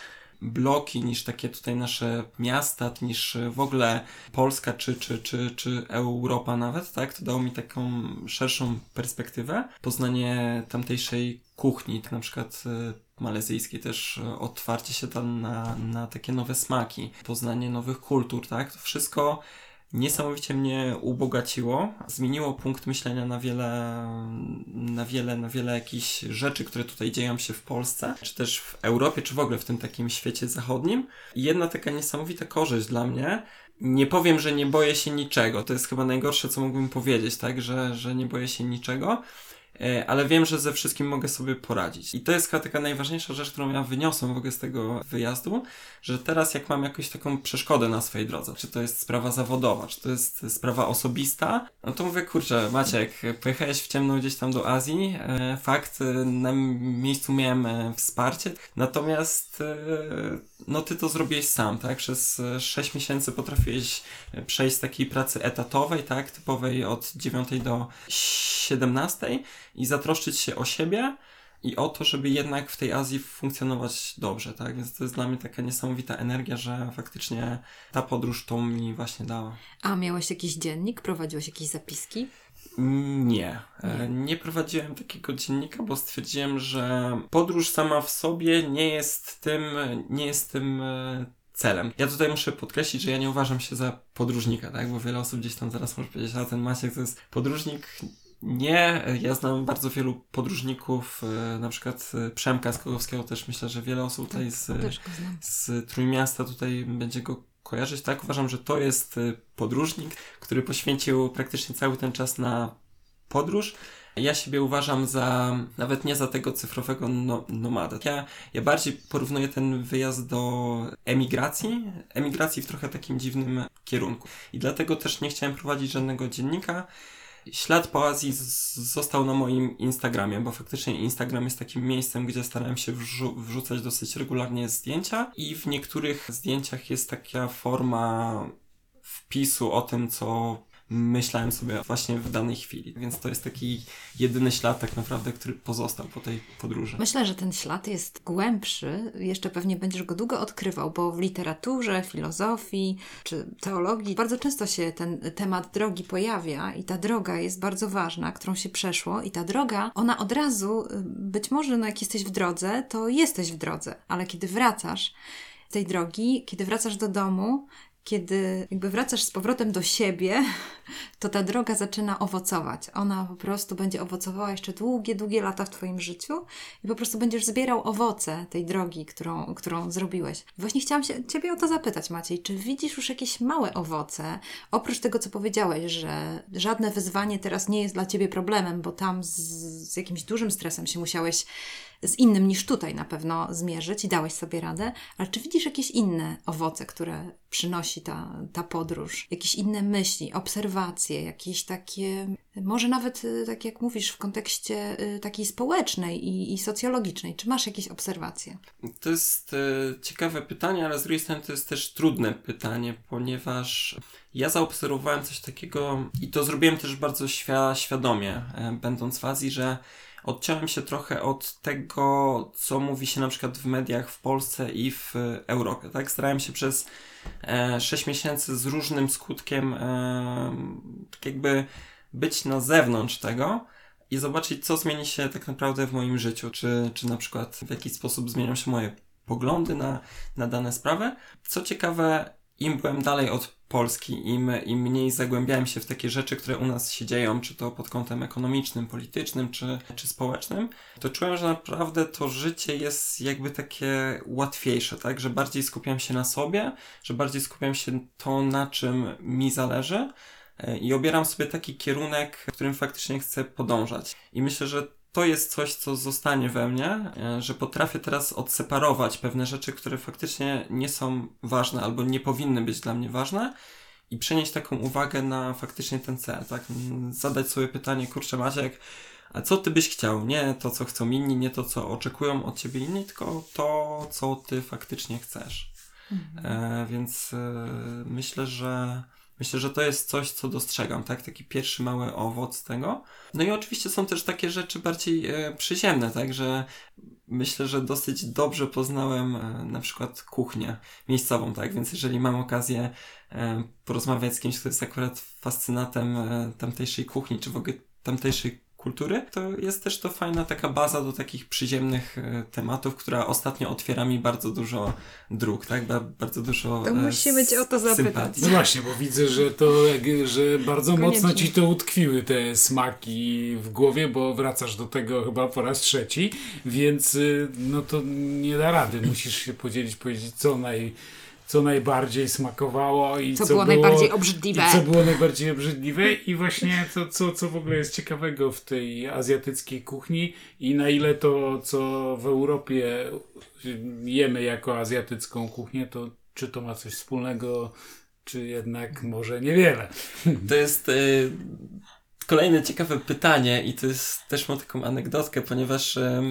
bloki, niż takie tutaj nasze miasta, niż w ogóle Polska czy, czy, czy, czy Europa nawet, tak? To dało mi taką szerszą perspektywę. Poznanie tamtejszej kuchni, tak na przykład y, malezyjskiej, też otwarcie się tam na, na takie nowe smaki, poznanie nowych kultur, tak? To wszystko niesamowicie mnie ubogaciło, zmieniło punkt myślenia na wiele, na wiele, na wiele jakichś rzeczy, które tutaj dzieją się w Polsce, czy też w Europie, czy w ogóle w tym takim świecie zachodnim. I jedna taka niesamowita korzyść dla mnie, nie powiem, że nie boję się niczego, to jest chyba najgorsze, co mógłbym powiedzieć, tak, że, że nie boję się niczego, ale wiem, że ze wszystkim mogę sobie poradzić. I to jest chyba taka najważniejsza rzecz, którą ja wyniosłem w ogóle z tego wyjazdu, że teraz jak mam jakąś taką przeszkodę na swojej drodze, czy to jest sprawa zawodowa, czy to jest sprawa osobista, no to mówię, kurczę, Maciek, pojechałeś w ciemno gdzieś tam do Azji, fakt, na miejscu miałem wsparcie, natomiast no ty to zrobiłeś sam, tak? Przez sześć miesięcy potrafiłeś przejść z takiej pracy etatowej, tak? Typowej od dziewiątej do siedemnastej i zatroszczyć się o siebie i o to, żeby jednak w tej Azji funkcjonować dobrze, tak? Więc to jest dla mnie taka niesamowita energia, że faktycznie ta podróż to mi właśnie dała. A miałeś jakiś dziennik? Prowadziłeś jakieś zapiski? Nie. Nie. Nie prowadziłem takiego dziennika, bo stwierdziłem, że podróż sama w sobie nie jest tym, nie jest tym celem. Ja tutaj muszę podkreślić, że ja nie uważam się za podróżnika, tak? Bo wiele osób gdzieś tam zaraz może powiedzieć, a ten Maciek to jest podróżnik. Nie, ja znam bardzo wielu podróżników, na przykład Przemka z Kogowskiego, też myślę, że wiele osób tutaj z, z Trójmiasta tutaj będzie go kojarzyć, tak? Uważam, że to jest podróżnik, który poświęcił praktycznie cały ten czas na podróż. Ja siebie uważam za, nawet nie za tego cyfrowego no, nomada. Ja, ja bardziej porównuję ten wyjazd do emigracji, emigracji w trochę takim dziwnym kierunku. I dlatego też nie chciałem prowadzić żadnego dziennika. Ślad po Azji z- został na moim Instagramie, bo faktycznie Instagram jest takim miejscem, gdzie starałem się wrzu- wrzucać dosyć regularnie zdjęcia i w niektórych zdjęciach jest taka forma wpisu o tym, co myślałem sobie właśnie w danej chwili. Więc to jest taki jedyny ślad tak naprawdę, który pozostał po tej podróży. Myślę, że ten ślad jest głębszy. Jeszcze pewnie będziesz go długo odkrywał, bo w literaturze, filozofii czy teologii bardzo często się ten temat drogi pojawia i ta droga jest bardzo ważna, którą się przeszło i ta droga, ona od razu, być może no jak jesteś w drodze, to jesteś w drodze, ale kiedy wracasz z tej drogi, kiedy wracasz do domu, kiedy jakby wracasz z powrotem do siebie, to ta droga zaczyna owocować. Ona po prostu będzie owocowała jeszcze długie, długie lata w Twoim życiu i po prostu będziesz zbierał owoce tej drogi, którą, którą zrobiłeś. Właśnie chciałam się Ciebie o to zapytać, Maciej. Czy widzisz już jakieś małe owoce? Oprócz tego, co powiedziałeś, że żadne wyzwanie teraz nie jest dla Ciebie problemem, bo tam z, z jakimś dużym stresem się musiałeś z innym niż tutaj na pewno zmierzyć i dałeś sobie radę, ale czy widzisz jakieś inne owoce, które przynosi ta, ta podróż? Jakieś inne myśli, obserwacje, jakieś takie, może nawet tak jak mówisz w kontekście takiej społecznej i, i socjologicznej, czy masz jakieś obserwacje? To jest e, ciekawe pytanie, ale z drugiej strony to jest też trudne pytanie, ponieważ ja zaobserwowałem coś takiego i to zrobiłem też bardzo świ- świadomie, e, będąc w Azji, że odciąłem się trochę od tego, co mówi się na przykład w mediach w Polsce i w Europie. Tak? Starałem się przez e, sześć miesięcy z różnym skutkiem e, tak jakby być na zewnątrz tego i zobaczyć, co zmieni się tak naprawdę w moim życiu. Czy, czy na przykład w jakiś sposób zmienią się moje poglądy na, na dane sprawy. Co ciekawe, im byłem dalej od Polski, im, im mniej zagłębiałem się w takie rzeczy, które u nas się dzieją, czy to pod kątem ekonomicznym, politycznym, czy, czy społecznym, to czułem, że naprawdę to życie jest jakby takie łatwiejsze, tak? Że bardziej skupiam się na sobie, że bardziej skupiam się to, na czym mi zależy i obieram sobie taki kierunek, w którym faktycznie chcę podążać. I myślę, że to jest coś, co zostanie we mnie, że potrafię teraz odseparować pewne rzeczy, które faktycznie nie są ważne albo nie powinny być dla mnie ważne i przenieść taką uwagę na faktycznie ten cel, tak? Zadać sobie pytanie, kurczę Maciek, a co ty byś chciał? Nie to, co chcą inni, nie to, co oczekują od ciebie inni, tylko to, co ty faktycznie chcesz. Mhm. E, więc e, myślę, że Myślę, że to jest coś, co dostrzegam, tak? Taki pierwszy mały owoc tego. No i oczywiście są też takie rzeczy bardziej e, przyziemne, tak? Że myślę, że dosyć dobrze poznałem e, na przykład kuchnię miejscową, tak? Więc jeżeli mam okazję e, porozmawiać z kimś, kto jest akurat fascynatem e, tamtejszej kuchni, czy w ogóle tamtejszej kultury, to jest też to fajna taka baza do takich przyziemnych e, tematów, która ostatnio otwiera mi bardzo dużo dróg, tak? Ba- bardzo dużo sympatii. To musimy cię o to zapytać. No właśnie, bo widzę, że to, że bardzo koniecznie mocno ci to utkwiły te smaki w głowie, bo wracasz do tego chyba po raz trzeci, więc no to nie da rady. Musisz się podzielić, powiedzieć co naj... co najbardziej smakowało i co, co było najbardziej obrzydliwe. I co było najbardziej obrzydliwe i właśnie to, co, co w ogóle jest ciekawego w tej azjatyckiej kuchni i na ile to, co w Europie jemy jako azjatycką kuchnię, to czy to ma coś wspólnego, czy jednak może niewiele. To jest y, kolejne ciekawe pytanie i to jest też mam taką anegdotkę, ponieważ y,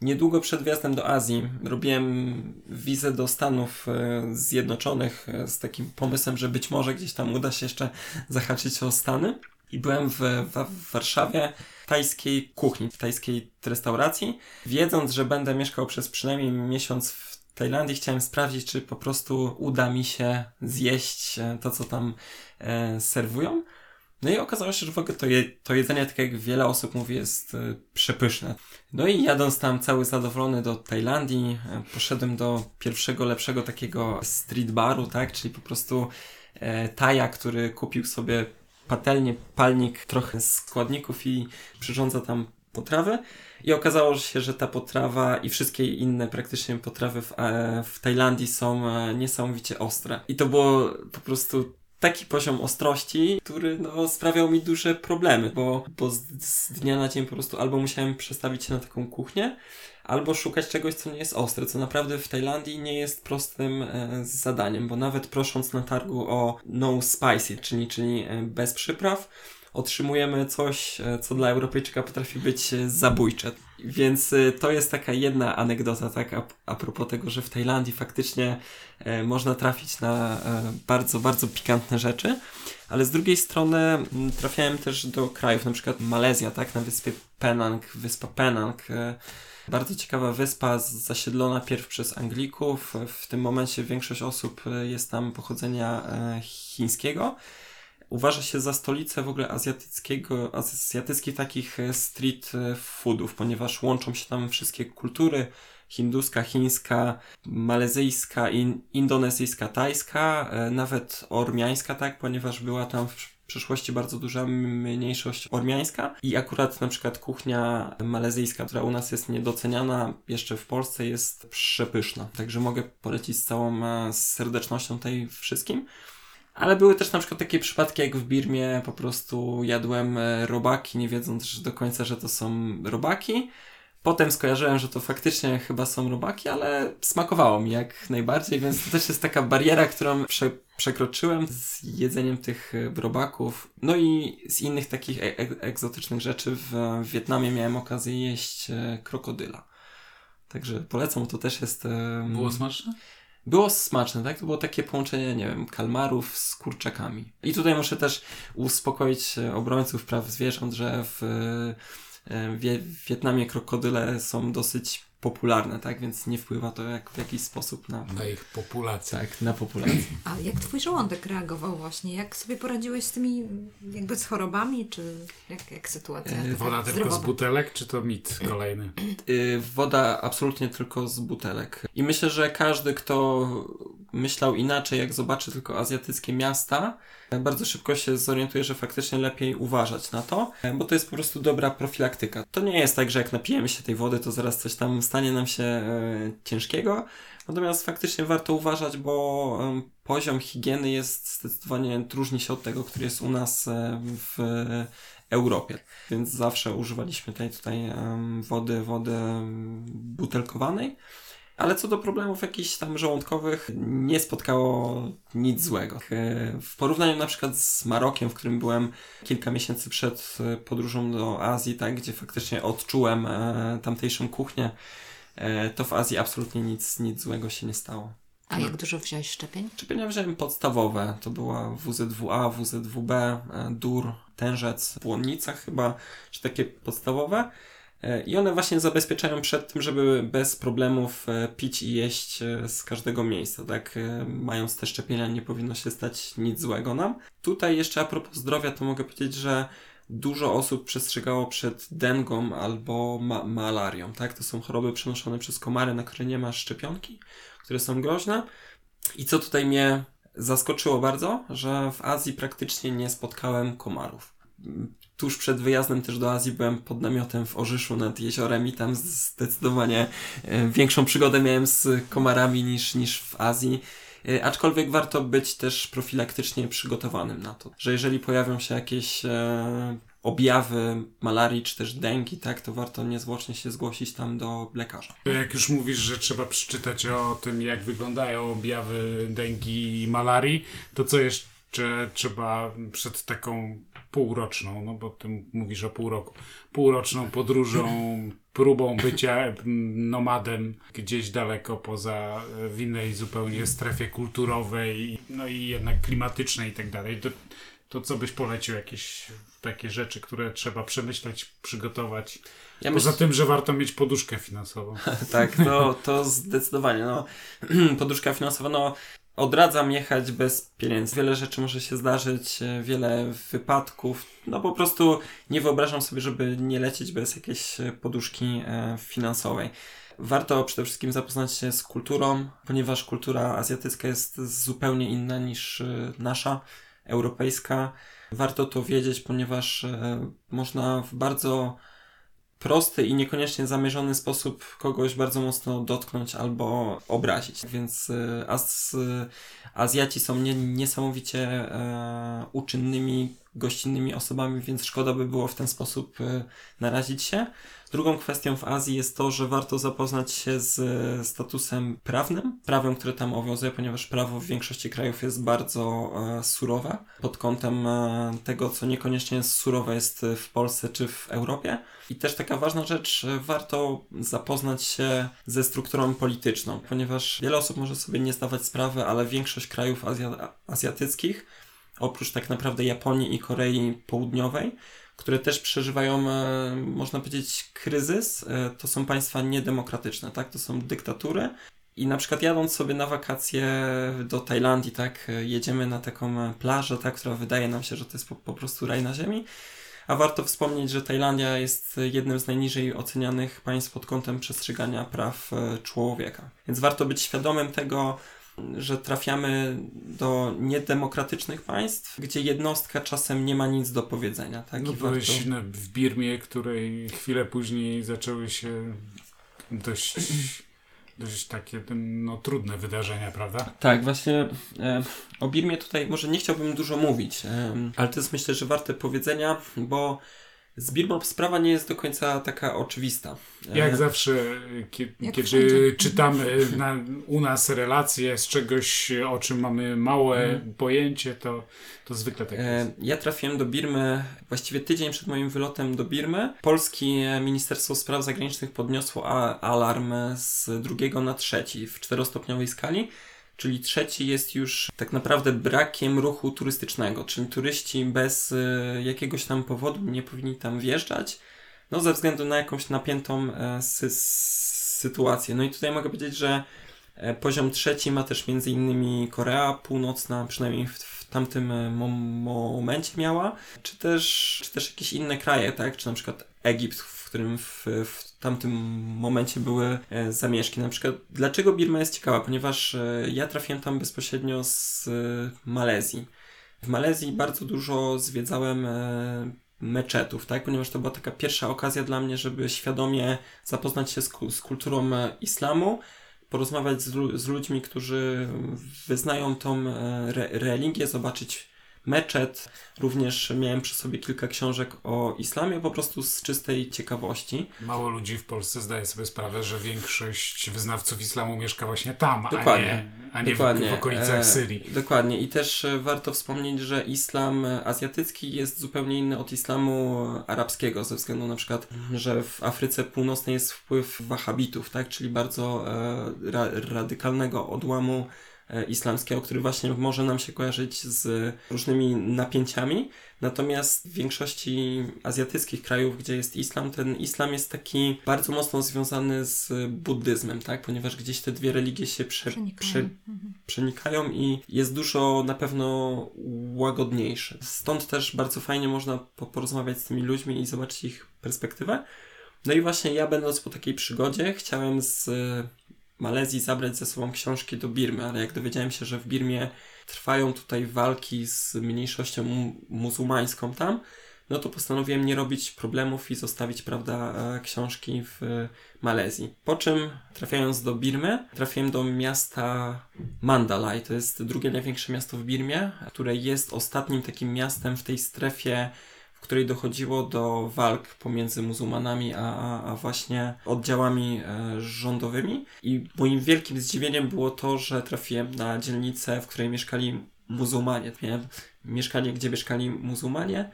niedługo przed wjazdem do Azji robiłem wizę do Stanów Zjednoczonych z takim pomysłem, że być może gdzieś tam uda się jeszcze zahaczyć o Stany. I byłem w, w, w Warszawie w tajskiej kuchni, w tajskiej restauracji. Wiedząc, że będę mieszkał przez przynajmniej miesiąc w Tajlandii, chciałem sprawdzić, czy po prostu uda mi się zjeść to, co tam e, serwują. No i okazało się, że w ogóle to, je, to jedzenie, tak jak wiele osób mówi, jest e, przepyszne. No i jadąc tam cały zadowolony do Tajlandii, e, poszedłem do pierwszego lepszego takiego street baru, tak? Czyli po prostu e, Taja, który kupił sobie patelnię, palnik, trochę składników i przyrządza tam potrawy. I okazało się, że ta potrawa i wszystkie inne praktycznie potrawy w, e, w Tajlandii są e, niesamowicie ostre. I to było po prostu taki poziom ostrości, który no, sprawiał mi duże problemy, bo, bo z, z dnia na dzień po prostu albo musiałem przestawić się na taką kuchnię, albo szukać czegoś, co nie jest ostre, co naprawdę w Tajlandii nie jest prostym e, zadaniem, bo nawet prosząc na targu o no spicy, czyli, czyli bez przypraw, otrzymujemy coś, co dla Europejczyka potrafi być zabójcze. Więc to jest taka jedna anegdota, tak, a, a propos tego, że w Tajlandii faktycznie e, można trafić na e, bardzo, bardzo pikantne rzeczy, ale z drugiej strony m, trafiałem też do krajów, na przykład Malezja, tak, na wyspie Penang, wyspa Penang, e, bardzo ciekawa wyspa, zasiedlona pierw przez Anglików, w tym momencie większość osób jest tam pochodzenia e, chińskiego. Uważa się za stolicę w ogóle azjatyckiego, azjatyckich takich street foodów, ponieważ łączą się tam wszystkie kultury, hinduska, chińska, malezyjska, in, indonezyjska, tajska, nawet ormiańska, tak, ponieważ była tam w przeszłości bardzo duża mniejszość ormiańska i akurat na przykład kuchnia malezyjska, która u nas jest niedoceniana, jeszcze w Polsce jest przepyszna, także mogę polecić z całą serdecznością tej wszystkim. Ale były też na przykład takie przypadki jak w Birmie, po prostu jadłem robaki, nie wiedząc do końca, że to są robaki. Potem skojarzyłem, że to faktycznie chyba są robaki, ale smakowało mi jak najbardziej, więc to też jest taka bariera, którą prze, przekroczyłem z jedzeniem tych robaków. No i z innych takich ek- egzotycznych rzeczy w, w Wietnamie miałem okazję jeść krokodyla. Także polecam, to też jest... Um... Było smaczne? Było smaczne, tak? To było takie połączenie, nie wiem, kalmarów z kurczakami. I tutaj muszę też uspokoić obrońców praw zwierząt, że w... w Wietnamie krokodyle są dosyć popularne, tak? Więc nie wpływa to jak, w jakiś sposób na... na ich populację. Tak, na populację. A jak twój żołądek reagował właśnie? Jak sobie poradziłeś z tymi jakby z chorobami, czy jak, jak sytuacja? Yy, woda tylko zdrowowa? Z butelek, czy to mit kolejny? Yy, woda absolutnie tylko z butelek. I myślę, że każdy, kto myślał inaczej, jak zobaczy tylko azjatyckie miasta, bardzo szybko się zorientuje, że faktycznie lepiej uważać na to, bo to jest po prostu dobra profilaktyka. To nie jest tak, że jak napijemy się tej wody, to zaraz coś tam stanie nam się e, ciężkiego, natomiast faktycznie warto uważać, bo e, poziom higieny jest zdecydowanie różni się od tego, który jest u nas e, w e, Europie, więc zawsze używaliśmy tej tutaj e, wody, wody butelkowanej. Ale co do problemów jakichś tam żołądkowych, nie spotkało nic złego. W porównaniu na przykład z Marokiem, w którym byłem kilka miesięcy przed podróżą do Azji, tak, gdzie faktycznie odczułem e, tamtejszą kuchnię, e, to w Azji absolutnie nic, nic złego się nie stało. A no. Jak dużo wziąłeś szczepień? Szczepienia wziąłem podstawowe. To była W Z W A, W Z W B, e, dur, tężec, błonnica chyba, czy takie podstawowe. I one właśnie zabezpieczają przed tym, żeby bez problemów pić i jeść z każdego miejsca, tak? Mając te szczepienia nie powinno się stać nic złego nam. Tutaj jeszcze a propos zdrowia, to mogę powiedzieć, że dużo osób przestrzegało przed dengą albo ma- malarią, tak? To są choroby przenoszone przez komary, na które nie ma szczepionki, które są groźne. I co tutaj mnie zaskoczyło bardzo, że w Azji praktycznie nie spotkałem komarów. Tuż przed wyjazdem też do Azji byłem pod namiotem w Orzyszu nad jeziorem i tam zdecydowanie większą przygodę miałem z komarami niż, niż w Azji. Aczkolwiek warto być też profilaktycznie przygotowanym na to, że jeżeli pojawią się jakieś e, objawy malarii czy też dengi, tak, to warto niezwłocznie się zgłosić tam do lekarza. Jak już mówisz, że trzeba przeczytać o tym, jak wyglądają objawy dengi i malarii, to co jeszcze trzeba przed taką półroczną, no bo ty mówisz o pół roku, półroczną podróżą, próbą bycia nomadem gdzieś daleko poza, w innej zupełnie strefie kulturowej, no i jednak klimatycznej i tak dalej. To, to co byś polecił? Jakieś takie rzeczy, które trzeba przemyśleć, przygotować? Ja Poza myśl... tym, że warto mieć poduszkę finansową. Tak, to, to zdecydowanie. No. Poduszka finansowa, no odradzam jechać bez pieniędzy. Wiele rzeczy może się zdarzyć, wiele wypadków. No po prostu nie wyobrażam sobie, żeby nie lecieć bez jakiejś poduszki finansowej. Warto przede wszystkim zapoznać się z kulturą, ponieważ kultura azjatycka jest zupełnie inna niż nasza, europejska. Warto to wiedzieć, ponieważ można w bardzo prosty i niekoniecznie zamierzony sposób kogoś bardzo mocno dotknąć albo obrazić. Więc az, Azjaci są nie, niesamowicie e, uczynnymi, gościnnymi osobami, więc szkoda by było w ten sposób e, narazić się. Drugą kwestią w Azji jest to, że warto zapoznać się z statusem prawnym, prawem, które tam obowiązuje, ponieważ prawo w większości krajów jest bardzo e, surowe pod kątem e, tego, co niekoniecznie jest surowe jest w Polsce czy w Europie. I też taka ważna rzecz, warto zapoznać się ze strukturą polityczną, ponieważ wiele osób może sobie nie zdawać sprawy, ale większość krajów azja- azjatyckich, oprócz tak naprawdę Japonii i Korei Południowej, które też przeżywają, można powiedzieć, kryzys, to są państwa niedemokratyczne, tak? To są dyktatury. I na przykład jadąc sobie na wakacje do Tajlandii, tak? Jedziemy na taką plażę, tak? Która wydaje nam się, że to jest po, po prostu raj na ziemi. A warto wspomnieć, że Tajlandia jest jednym z najniżej ocenianych państw pod kątem przestrzegania praw człowieka. Więc warto być świadomym tego, że trafiamy do niedemokratycznych państw, gdzie jednostka czasem nie ma nic do powiedzenia. Tak? No byłeś warto... w Birmie, której chwilę później zaczęły się dość, dość takie no, trudne wydarzenia, prawda? Tak, właśnie e, o Birmie tutaj może nie chciałbym dużo mówić, e, ale to jest myślę, że warte powiedzenia, bo Z Birmą sprawa nie jest do końca taka oczywista. Jak zawsze, kie, Jak kiedy wszędzie. czytamy na, u nas relacje z czegoś, o czym mamy małe hmm. pojęcie, to, to zwykle tak jest. Ja trafiłem do Birmy właściwie tydzień przed moim wylotem do Birmy. Polskie Ministerstwo Spraw Zagranicznych podniosło a, alarm z drugiego na trzeci w czterostopniowej skali. Czyli trzeci jest już tak naprawdę brakiem ruchu turystycznego, czyli turyści bez y, jakiegoś tam powodu nie powinni tam wjeżdżać, no ze względu na jakąś napiętą y, sy, sytuację. No i tutaj mogę powiedzieć, że y, poziom trzeci ma też między innymi Korea Północna, przynajmniej w, w tamtym mo- momencie miała, czy też, czy też jakieś inne kraje, tak, czy na przykład Egipt, w którym w, w tamtym momencie były e, zamieszki. Na przykład, dlaczego Birma jest ciekawa? Ponieważ e, ja trafiłem tam bezpośrednio z e, Malezji. W Malezji bardzo dużo zwiedzałem e, meczetów, tak? Ponieważ to była taka pierwsza okazja dla mnie, żeby świadomie zapoznać się z, z kulturą e, islamu, porozmawiać z, z ludźmi, którzy wyznają tą e, re, religię, zobaczyć meczet. Również miałem przy sobie kilka książek o islamie, po prostu z czystej ciekawości. Mało ludzi w Polsce zdaje sobie sprawę, że większość wyznawców islamu mieszka właśnie tam, dokładnie, a nie, a nie w, w okolicach Syrii. E, dokładnie. I też warto wspomnieć, że islam azjatycki jest zupełnie inny od islamu arabskiego, ze względu na przykład, że w Afryce Północnej jest wpływ wahabitów, tak? Czyli bardzo e, ra, radykalnego odłamu islamskiego, który właśnie może nam się kojarzyć z różnymi napięciami. Natomiast w większości azjatyckich krajów, gdzie jest islam, ten islam jest taki bardzo mocno związany z buddyzmem, tak? Ponieważ gdzieś te dwie religie się prze, przenikają. Prze, mhm. przenikają i jest dużo na pewno łagodniejszy. Stąd też bardzo fajnie można porozmawiać z tymi ludźmi i zobaczyć ich perspektywę. No i właśnie ja, będąc po takiej przygodzie, chciałem z Malezji zabrać ze sobą książki do Birmy, ale jak dowiedziałem się, że w Birmie trwają tutaj walki z mniejszością mu- muzułmańską tam, no to postanowiłem nie robić problemów i zostawić, prawda, książki w Malezji. Po czym, trafiając do Birmy, trafiłem do miasta Mandalay. To jest drugie największe miasto w Birmie, które jest ostatnim takim miastem w tej strefie, w której dochodziło do walk pomiędzy muzułmanami a, a, a właśnie oddziałami e, rządowymi. I moim wielkim zdziwieniem było to, że trafiłem na dzielnicę, w której mieszkali muzułmanie. Miałem mieszkanie, gdzie mieszkali muzułmanie,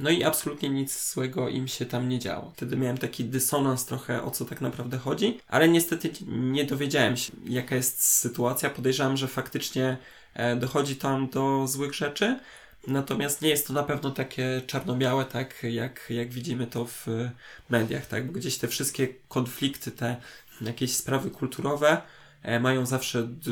no i absolutnie nic złego im się tam nie działo. Wtedy miałem taki dysonans trochę, o co tak naprawdę chodzi, ale niestety nie dowiedziałem się, jaka jest sytuacja. Podejrzewam, że faktycznie e, dochodzi tam do złych rzeczy, natomiast nie jest to na pewno takie czarno-białe, tak jak, jak widzimy to w mediach, tak? Bo gdzieś te wszystkie konflikty, te jakieś sprawy kulturowe e, mają zawsze d-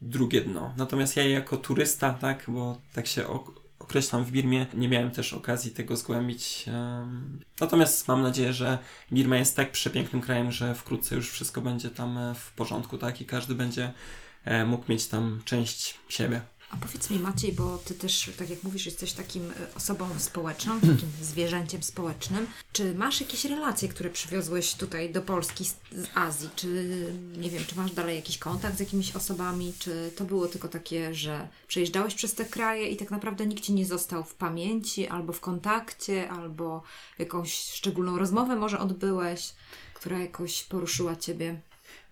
drugie dno. Natomiast ja jako turysta, tak, bo tak się ok- określam w Birmie, nie miałem też okazji tego zgłębić. E, natomiast mam nadzieję, że Birma jest tak przepięknym krajem, że wkrótce już wszystko będzie tam w porządku, tak? I każdy będzie e, mógł mieć tam część siebie. A powiedz mi, Maciej, bo Ty też, tak jak mówisz, jesteś takim osobą społeczną, takim zwierzęciem społecznym. Czy masz jakieś relacje, które przywiozłeś tutaj do Polski z, z Azji? Czy, nie wiem, czy masz dalej jakiś kontakt z jakimiś osobami? Czy to było tylko takie, że przejeżdżałeś przez te kraje i tak naprawdę nikt Ci nie został w pamięci, albo w kontakcie, albo jakąś szczególną rozmowę może odbyłeś, która jakoś poruszyła Ciebie?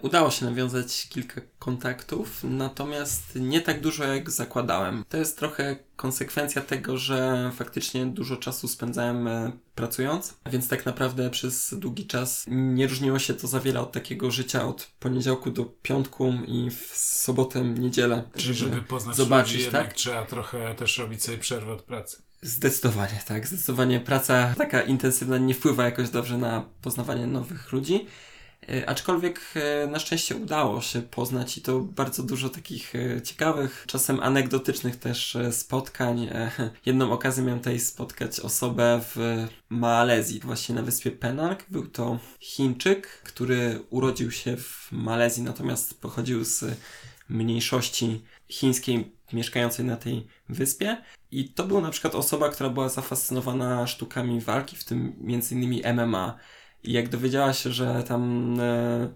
Udało się nawiązać kilka kontaktów, natomiast nie tak dużo, jak zakładałem. To jest trochę konsekwencja tego, że faktycznie dużo czasu spędzałem pracując, więc tak naprawdę przez długi czas nie różniło się to za wiele od takiego życia od poniedziałku do piątku i w sobotę, niedzielę, żeby, żeby poznać zobaczyć, ludzi, tak? Jednak trzeba trochę też robić sobie przerwę od pracy. Zdecydowanie, tak. Zdecydowanie praca taka intensywna nie wpływa jakoś dobrze na poznawanie nowych ludzi. Aczkolwiek na szczęście udało się poznać i to bardzo dużo takich ciekawych, czasem anegdotycznych też spotkań. Jedną okazję miałem tutaj spotkać osobę w Malezji, właśnie na wyspie Penang. Był to Chińczyk, który urodził się w Malezji, natomiast pochodził z mniejszości chińskiej mieszkającej na tej wyspie. I to była na przykład osoba, która była zafascynowana sztukami walki, w tym między innymi M M A. I jak dowiedziała się, że tam e,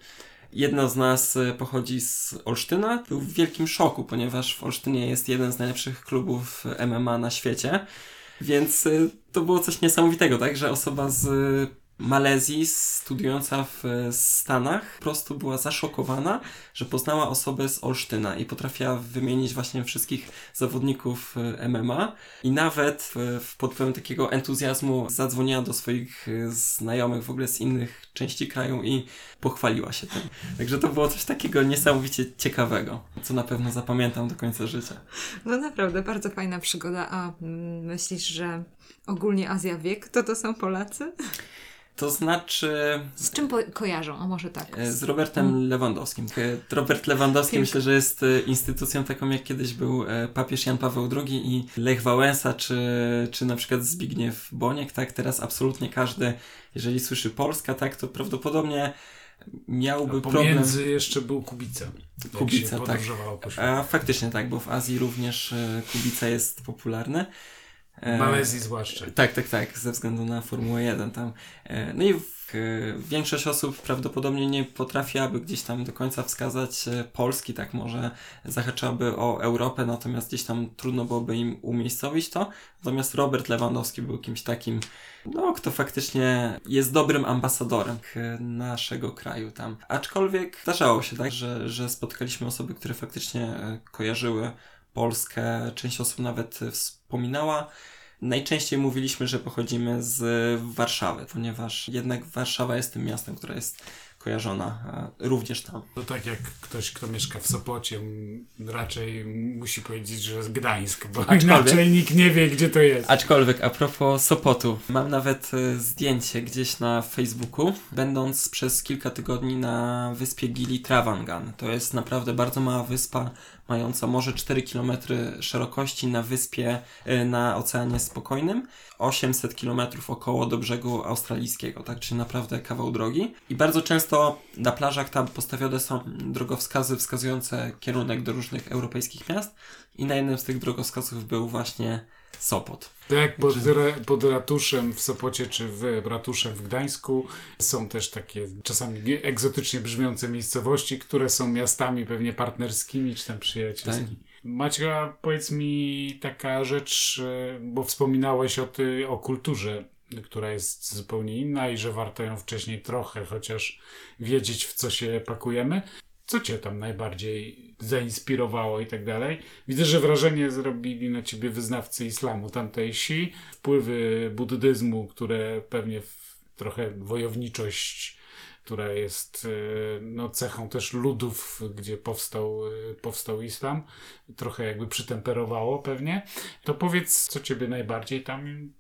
jedna z nas pochodzi z Olsztyna, był w wielkim szoku, ponieważ w Olsztynie jest jeden z najlepszych klubów M M A na świecie. Więc to było coś niesamowitego, tak? Że osoba z Malezji, studiująca w Stanach, po prostu była zaszokowana, że poznała osobę z Olsztyna i potrafiła wymienić właśnie wszystkich zawodników M M A i nawet pod wpływem takiego entuzjazmu zadzwoniła do swoich znajomych w ogóle z innych części kraju i pochwaliła się tym. Także to było coś takiego niesamowicie ciekawego, co na pewno zapamiętam do końca życia. No naprawdę, bardzo fajna przygoda. A myślisz, że ogólnie Azja wie, kto to są Polacy? To znaczy... Z czym po- kojarzą? A może tak. Z Robertem Lewandowskim. Robert Lewandowski Pięknie. Myślę, że jest instytucją taką, jak kiedyś był papież Jan Paweł drugi i Lech Wałęsa, czy, czy na przykład Zbigniew Boniek, tak? Teraz absolutnie każdy, jeżeli słyszy Polska, tak, to prawdopodobnie miałby no, problem... Pomiędzy jeszcze był Kubica. Kubica, tak. A faktycznie tak, bo w Azji również Kubica jest popularny. W Malezji zwłaszcza. E, tak, tak, tak, ze względu na Formułę jeden tam. E, no i w, e, większość osób prawdopodobnie nie potrafiłaby gdzieś tam do końca wskazać e, Polski, tak może zahaczałaby o Europę, natomiast gdzieś tam trudno byłoby im umiejscowić to. Natomiast Robert Lewandowski był kimś takim, no, kto faktycznie jest dobrym ambasadorem naszego kraju tam. Aczkolwiek zdarzało się tak, że, że spotkaliśmy osoby, które faktycznie kojarzyły Polskę, część osób nawet wspominała. Najczęściej mówiliśmy, że pochodzimy z Warszawy, ponieważ jednak Warszawa jest tym miastem, które jest kojarzona również tam. To tak jak ktoś, kto mieszka w Sopocie, raczej musi powiedzieć, że jest Gdańsk, bo aczkolwiek, inaczej nikt nie wie, gdzie to jest. Aczkolwiek a propos Sopotu, mam nawet zdjęcie gdzieś na Facebooku, będąc przez kilka tygodni na wyspie Gili Trawangan. To jest naprawdę bardzo mała wyspa, mająca może cztery kilometry szerokości na wyspie, na Oceanie Spokojnym, osiemset kilometrów około do brzegu australijskiego, tak, czyli naprawdę kawał drogi. I bardzo często na plażach tam postawione są drogowskazy wskazujące kierunek do różnych europejskich miast i na jednym z tych drogowskazów był właśnie Sopot. Tak, pod, pod ratuszem w Sopocie czy w ratuszem w Gdańsku są też takie czasami egzotycznie brzmiące miejscowości, które są miastami pewnie partnerskimi czy tam przyjacielskimi. Tak. Maciek, powiedz mi taka rzecz, bo wspominałeś o, ty, o kulturze, która jest zupełnie inna i że warto ją wcześniej trochę chociaż wiedzieć, w co się pakujemy. Co cię tam najbardziej zainspirowało i tak dalej? Widzę, że wrażenie zrobili na ciebie wyznawcy islamu tamtejsi, wpływy buddyzmu, które pewnie w, trochę wojowniczość, która jest no, cechą też ludów, gdzie powstał, powstał islam, trochę jakby przytemperowało pewnie. To powiedz, co ciebie najbardziej tam,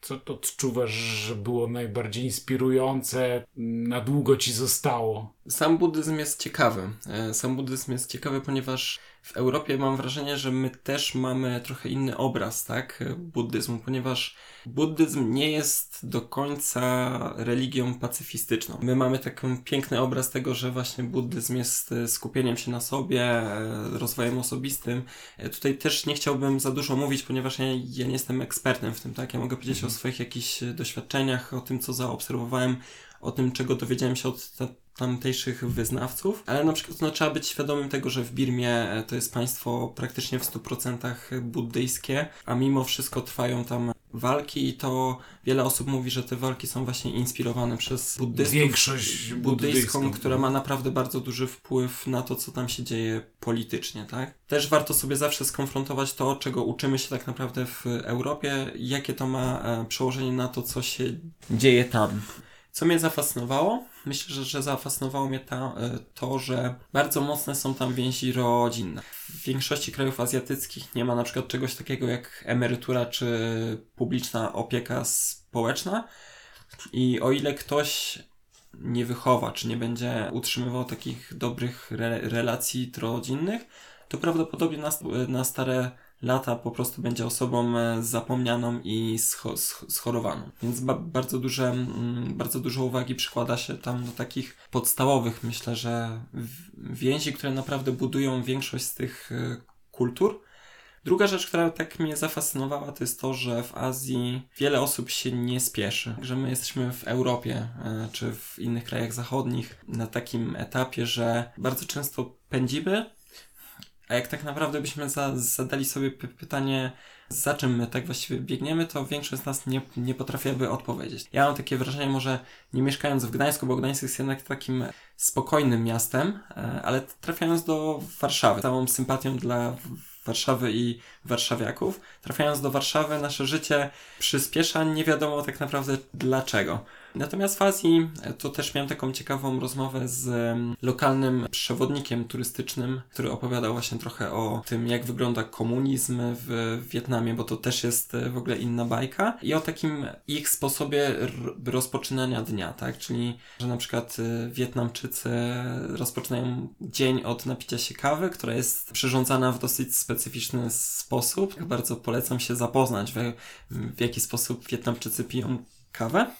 co to odczuwasz, że było najbardziej inspirujące, na długo ci zostało? Sam buddyzm jest ciekawy. Sam buddyzm jest ciekawy, ponieważ w Europie mam wrażenie, że my też mamy trochę inny obraz, tak, buddyzmu, ponieważ buddyzm nie jest do końca religią pacyfistyczną. My mamy taki piękny obraz tego, że właśnie buddyzm jest skupieniem się na sobie, rozwojem osobistym. Tutaj też nie chciałbym za dużo mówić, ponieważ ja, ja nie jestem ekspertem w tym, tak, ja mogę powiedzieć mhm. o swoich jakichś doświadczeniach, o tym, co zaobserwowałem, o tym, czego dowiedziałem się od tamtejszych wyznawców, ale na przykład no, trzeba być świadomym tego, że w Birmie to jest państwo praktycznie w stu procentach buddyjskie, a mimo wszystko trwają tam walki i to wiele osób mówi, że te walki są właśnie inspirowane przez buddystów, większość buddyjską, buddyjską, która ma naprawdę bardzo duży wpływ na to, co tam się dzieje politycznie, tak? Też warto sobie zawsze skonfrontować to, czego uczymy się tak naprawdę w Europie, jakie to ma przełożenie na to, co się dzieje tam. Co mnie zafascynowało? Myślę, że, że zafascynowało mnie ta, to, że bardzo mocne są tam więzi rodzinne. W większości krajów azjatyckich nie ma na przykład czegoś takiego jak emerytura czy publiczna opieka społeczna i o ile ktoś nie wychowa, czy nie będzie utrzymywał takich dobrych re- relacji rodzinnych, to prawdopodobnie na, na stare lata po prostu będzie osobą zapomnianą i scho- schorowaną. Więc ba- bardzo duże, bardzo dużo uwagi przykłada się tam do takich podstawowych, myślę, że więzi, które naprawdę budują większość z tych kultur. Druga rzecz, która tak mnie zafascynowała, to jest to, że w Azji wiele osób się nie spieszy. Że my jesteśmy w Europie czy w innych krajach zachodnich na takim etapie, że bardzo często pędzimy, A jak tak naprawdę byśmy za, zadali sobie p- pytanie, za czym my tak właściwie biegniemy, to większość z nas nie, nie potrafiłaby odpowiedzieć. Ja mam takie wrażenie, może nie mieszkając w Gdańsku, bo Gdańsk jest jednak takim spokojnym miastem, ale trafiając do Warszawy, całą sympatią dla Warszawy i warszawiaków, trafiając do Warszawy nasze życie przyspiesza, nie wiadomo tak naprawdę dlaczego. Natomiast w Azji to też miałem taką ciekawą rozmowę z lokalnym przewodnikiem turystycznym, który opowiadał właśnie trochę o tym, jak wygląda komunizm w Wietnamie, bo to też jest w ogóle inna bajka, i o takim ich sposobie rozpoczynania dnia, tak? Czyli, że na przykład Wietnamczycy rozpoczynają dzień od napicia się kawy, która jest przyrządzana w dosyć specyficzny sposób. Bardzo polecam się zapoznać, w, w jaki sposób Wietnamczycy piją kawę.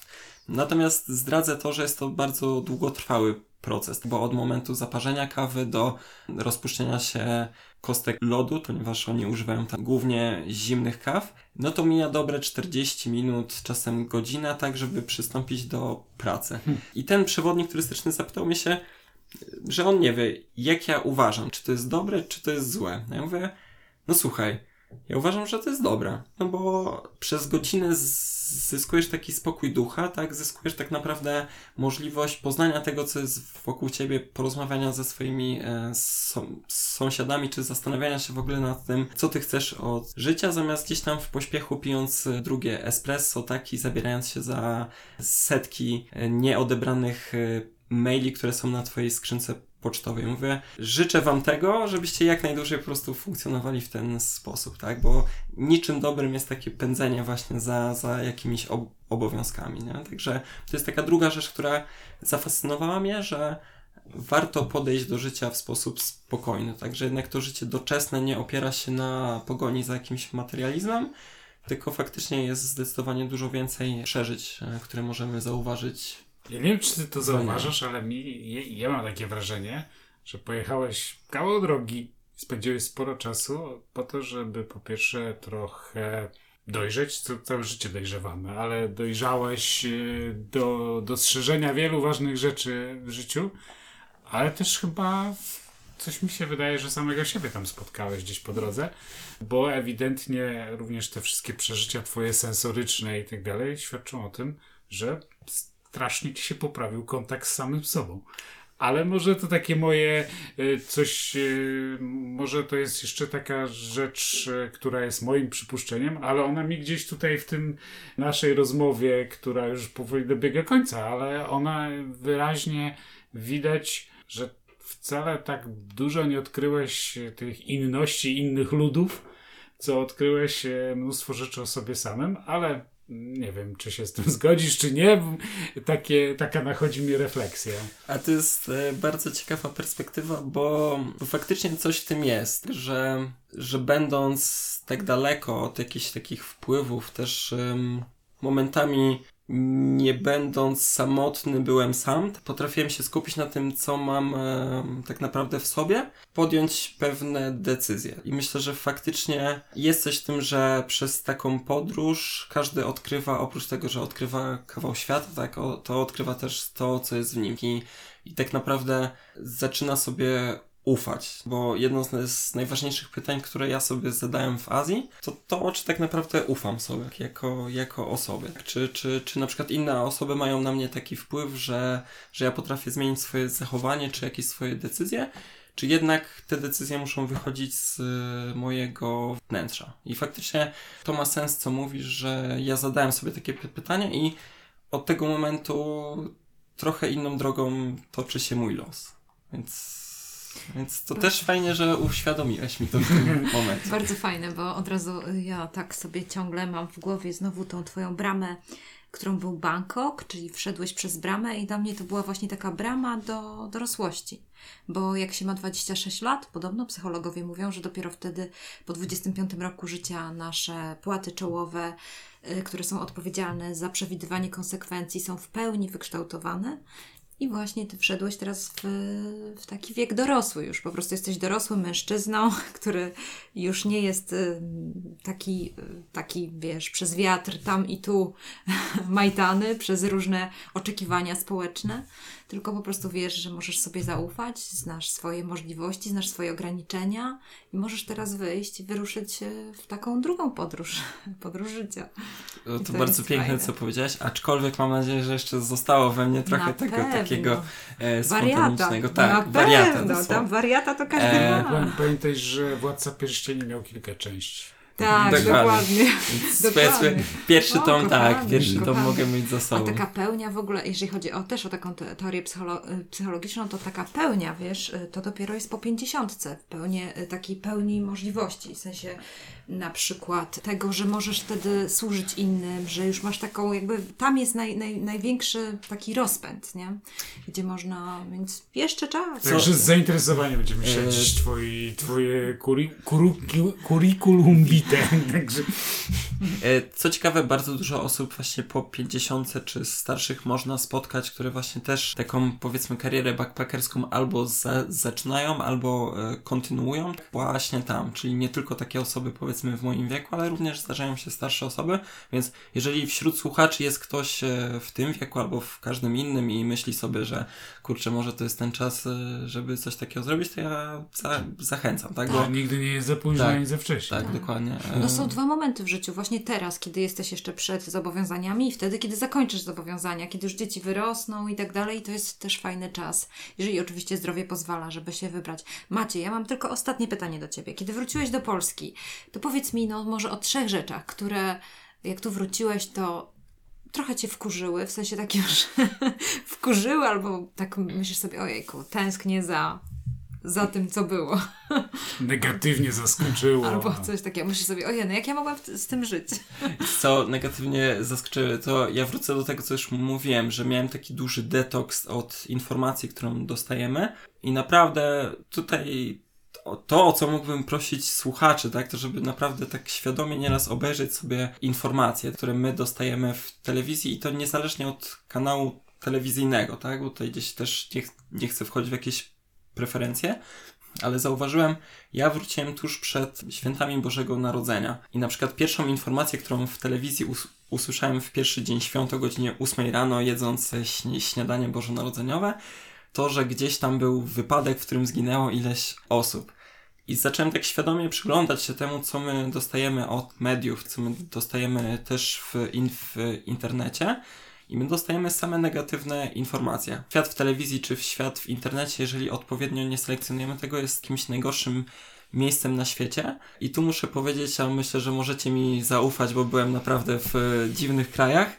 Natomiast zdradzę to, że jest to bardzo długotrwały proces, bo od momentu zaparzenia kawy do rozpuszczenia się kostek lodu, ponieważ oni używają tam głównie zimnych kaw, no to mija dobre czterdzieści minut, czasem godzina, tak żeby przystąpić do pracy. I ten przewodnik turystyczny zapytał mnie się, że on nie wie, jak ja uważam, czy to jest dobre, czy to jest złe. Ja mówię, no słuchaj, ja uważam, że to jest dobre, no bo przez godzinę zyskujesz taki spokój ducha, tak? Zyskujesz tak naprawdę możliwość poznania tego, co jest wokół ciebie, porozmawiania ze swoimi e, so, sąsiadami, czy zastanawiania się w ogóle nad tym, co ty chcesz od życia, zamiast gdzieś tam w pośpiechu pijąc drugie espresso, tak? I zabierając się za setki nieodebranych maili, które są na twojej skrzynce pocztowej. Mówię, życzę wam tego, żebyście jak najdłużej po prostu funkcjonowali w ten sposób, tak? Bo niczym dobrym jest takie pędzenie właśnie za, za jakimiś ob- obowiązkami, nie? Także to jest taka druga rzecz, która zafascynowała mnie, że warto podejść do życia w sposób spokojny, także jednak to życie doczesne nie opiera się na pogoni za jakimś materializmem, tylko faktycznie jest zdecydowanie dużo więcej przeżyć, które możemy zauważyć. Ja nie wiem, czy ty to zauważasz, ale mi, ja, ja mam takie wrażenie, że pojechałeś kawał drogi, spędziłeś sporo czasu po to, żeby po pierwsze trochę dojrzeć, co całe życie dojrzewamy, ale dojrzałeś do dostrzeżenia wielu ważnych rzeczy w życiu, ale też chyba coś mi się wydaje, że samego siebie tam spotkałeś gdzieś po drodze, bo ewidentnie również te wszystkie przeżycia twoje sensoryczne i tak dalej świadczą o tym, że strasznie ci się poprawił kontakt z samym sobą. Ale może to takie moje coś, może to jest jeszcze taka rzecz, która jest moim przypuszczeniem, ale ona mi gdzieś tutaj w tym naszej rozmowie, która już powoli dobiega końca, ale ona wyraźnie widać, że wcale tak dużo nie odkryłeś tych inności innych ludów, co odkryłeś mnóstwo rzeczy o sobie samym, ale nie wiem, czy się z tym zgodzisz, czy nie. Takie, taka nachodzi mi refleksja. A to jest bardzo ciekawa perspektywa, bo faktycznie coś w tym jest, że, że będąc tak daleko od jakichś takich wpływów, też um, momentami nie będąc samotny, byłem sam. Potrafiłem się skupić na tym, co mam e, tak naprawdę w sobie, podjąć pewne decyzje. I myślę, że faktycznie jest coś w tym, że przez taką podróż każdy odkrywa, oprócz tego, że odkrywa kawał świata, tak, o, to odkrywa też to, co jest w nim. I, i tak naprawdę zaczyna sobie ufać, bo jedno z najważniejszych pytań, które ja sobie zadałem w Azji, to to, czy tak naprawdę ufam sobie jako, jako osobie. Czy, czy, czy na przykład inne osoby mają na mnie taki wpływ, że, że ja potrafię zmienić swoje zachowanie, czy jakieś swoje decyzje, czy jednak te decyzje muszą wychodzić z mojego wnętrza. I faktycznie to ma sens, co mówisz, że ja zadałem sobie takie pytania i od tego momentu trochę inną drogą toczy się mój los. Więc Więc to też fajnie, że uświadomiłeś mi to w tym momencie. Bardzo fajne, bo od razu ja tak sobie ciągle mam w głowie znowu tą twoją bramę, którą był Bangkok, czyli wszedłeś przez bramę i dla mnie to była właśnie taka brama do dorosłości. Bo jak się ma dwadzieścia sześć lat, podobno psychologowie mówią, że dopiero wtedy po dwudziestym piątym roku życia nasze płaty czołowe, które są odpowiedzialne za przewidywanie konsekwencji, są w pełni wykształtowane. I właśnie ty wszedłeś teraz w, w taki wiek dorosły już. Po prostu jesteś dorosłym mężczyzną, który już nie jest taki, taki wiesz, przez wiatr tam i tu majtany, przez różne oczekiwania społeczne. tylko po prostu wiesz, że możesz sobie zaufać, znasz swoje możliwości, znasz swoje ograniczenia i możesz teraz wyjść, wyruszyć w taką drugą podróż, podróż życia. No to, to bardzo piękne, fajne, co powiedziałaś, aczkolwiek mam nadzieję, że jeszcze zostało we mnie trochę na tego pewno. takiego e, spontanicznego. Tak, na wariata. Pewno, tam wariata to każdy e... ma. Pamiętaj, że Władca Pierścieni miał kilka części. Tak, dokładnie. dokładnie. dokładnie. Pierwszy o, tom, kochani, tak, pierwszy kochani. tom mogę mieć za sobą. A taka pełnia w ogóle, jeżeli chodzi o też o taką teorię psycholo- psychologiczną, to taka pełnia, wiesz, to dopiero jest po pięćdziesiątce. Pełnie, takiej pełni możliwości, w sensie na przykład tego, że możesz wtedy służyć innym, że już masz taką jakby, tam jest naj, naj, największy taki rozpęd, nie? Gdzie można, więc jeszcze czas. Także z zainteresowaniem będziemy śledzić e... twoi, twoje kuri, kuru, kurikulum vitae. Także. Co ciekawe, bardzo dużo osób właśnie po pięćdziesiątce czy starszych można spotkać, które właśnie też taką, powiedzmy, karierę backpackerską albo za, zaczynają, albo e, kontynuują właśnie tam, czyli nie tylko takie osoby, powiedzmy, w moim wieku, ale również zdarzają się starsze osoby, więc jeżeli wśród słuchaczy jest ktoś w tym wieku albo w każdym innym i myśli sobie, że kurczę, może to jest ten czas, żeby coś takiego zrobić, to ja za- zachęcam. Tak? Tak. Bo nigdy nie jest za późno, tak, ani za wcześnie. Tak, tak, dokładnie. No są dwa momenty w życiu, właśnie teraz, kiedy jesteś jeszcze przed zobowiązaniami i wtedy, kiedy zakończysz zobowiązania, kiedy już dzieci wyrosną i tak dalej, to jest też fajny czas, jeżeli oczywiście zdrowie pozwala, żeby się wybrać. Maciej, ja mam tylko ostatnie pytanie do Ciebie. Kiedy wróciłeś do Polski, to powiedz mi, no może o trzech rzeczach, które jak tu wróciłeś, to trochę Cię wkurzyły, w sensie takim, że wkurzyły, albo tak myślisz sobie, ojejku, tęsknię za, za tym, co było. Negatywnie zaskoczyło. Albo coś takiego. Myślisz sobie, ojej, no jak ja mogłam z tym żyć? Co negatywnie zaskoczyły, to ja wrócę do tego, co już mówiłem, że miałem taki duży detoks od informacji, którą dostajemy i naprawdę tutaj... To, o co mógłbym prosić słuchaczy, tak, to żeby naprawdę tak świadomie nieraz obejrzeć sobie informacje, które my dostajemy w telewizji i to niezależnie od kanału telewizyjnego, tak, bo tutaj gdzieś też nie, ch- nie chcę wchodzić w jakieś preferencje, ale zauważyłem, ja wróciłem tuż przed świętami Bożego Narodzenia i na przykład pierwszą informację, którą w telewizji us- usłyszałem w pierwszy dzień świąt o godzinie ósmej rano, jedząc ś- śniadanie bożonarodzeniowe, to, że gdzieś tam był wypadek, w którym zginęło ileś osób. I zacząłem tak świadomie przyglądać się temu, co my dostajemy od mediów, co my dostajemy też w, in- w internecie. I my dostajemy same negatywne informacje. Świat w telewizji czy świat w internecie, jeżeli odpowiednio nie selekcjonujemy tego, jest kimś najgorszym miejscem na świecie. I tu muszę powiedzieć, a myślę, że możecie mi zaufać, bo byłem naprawdę w dziwnych krajach.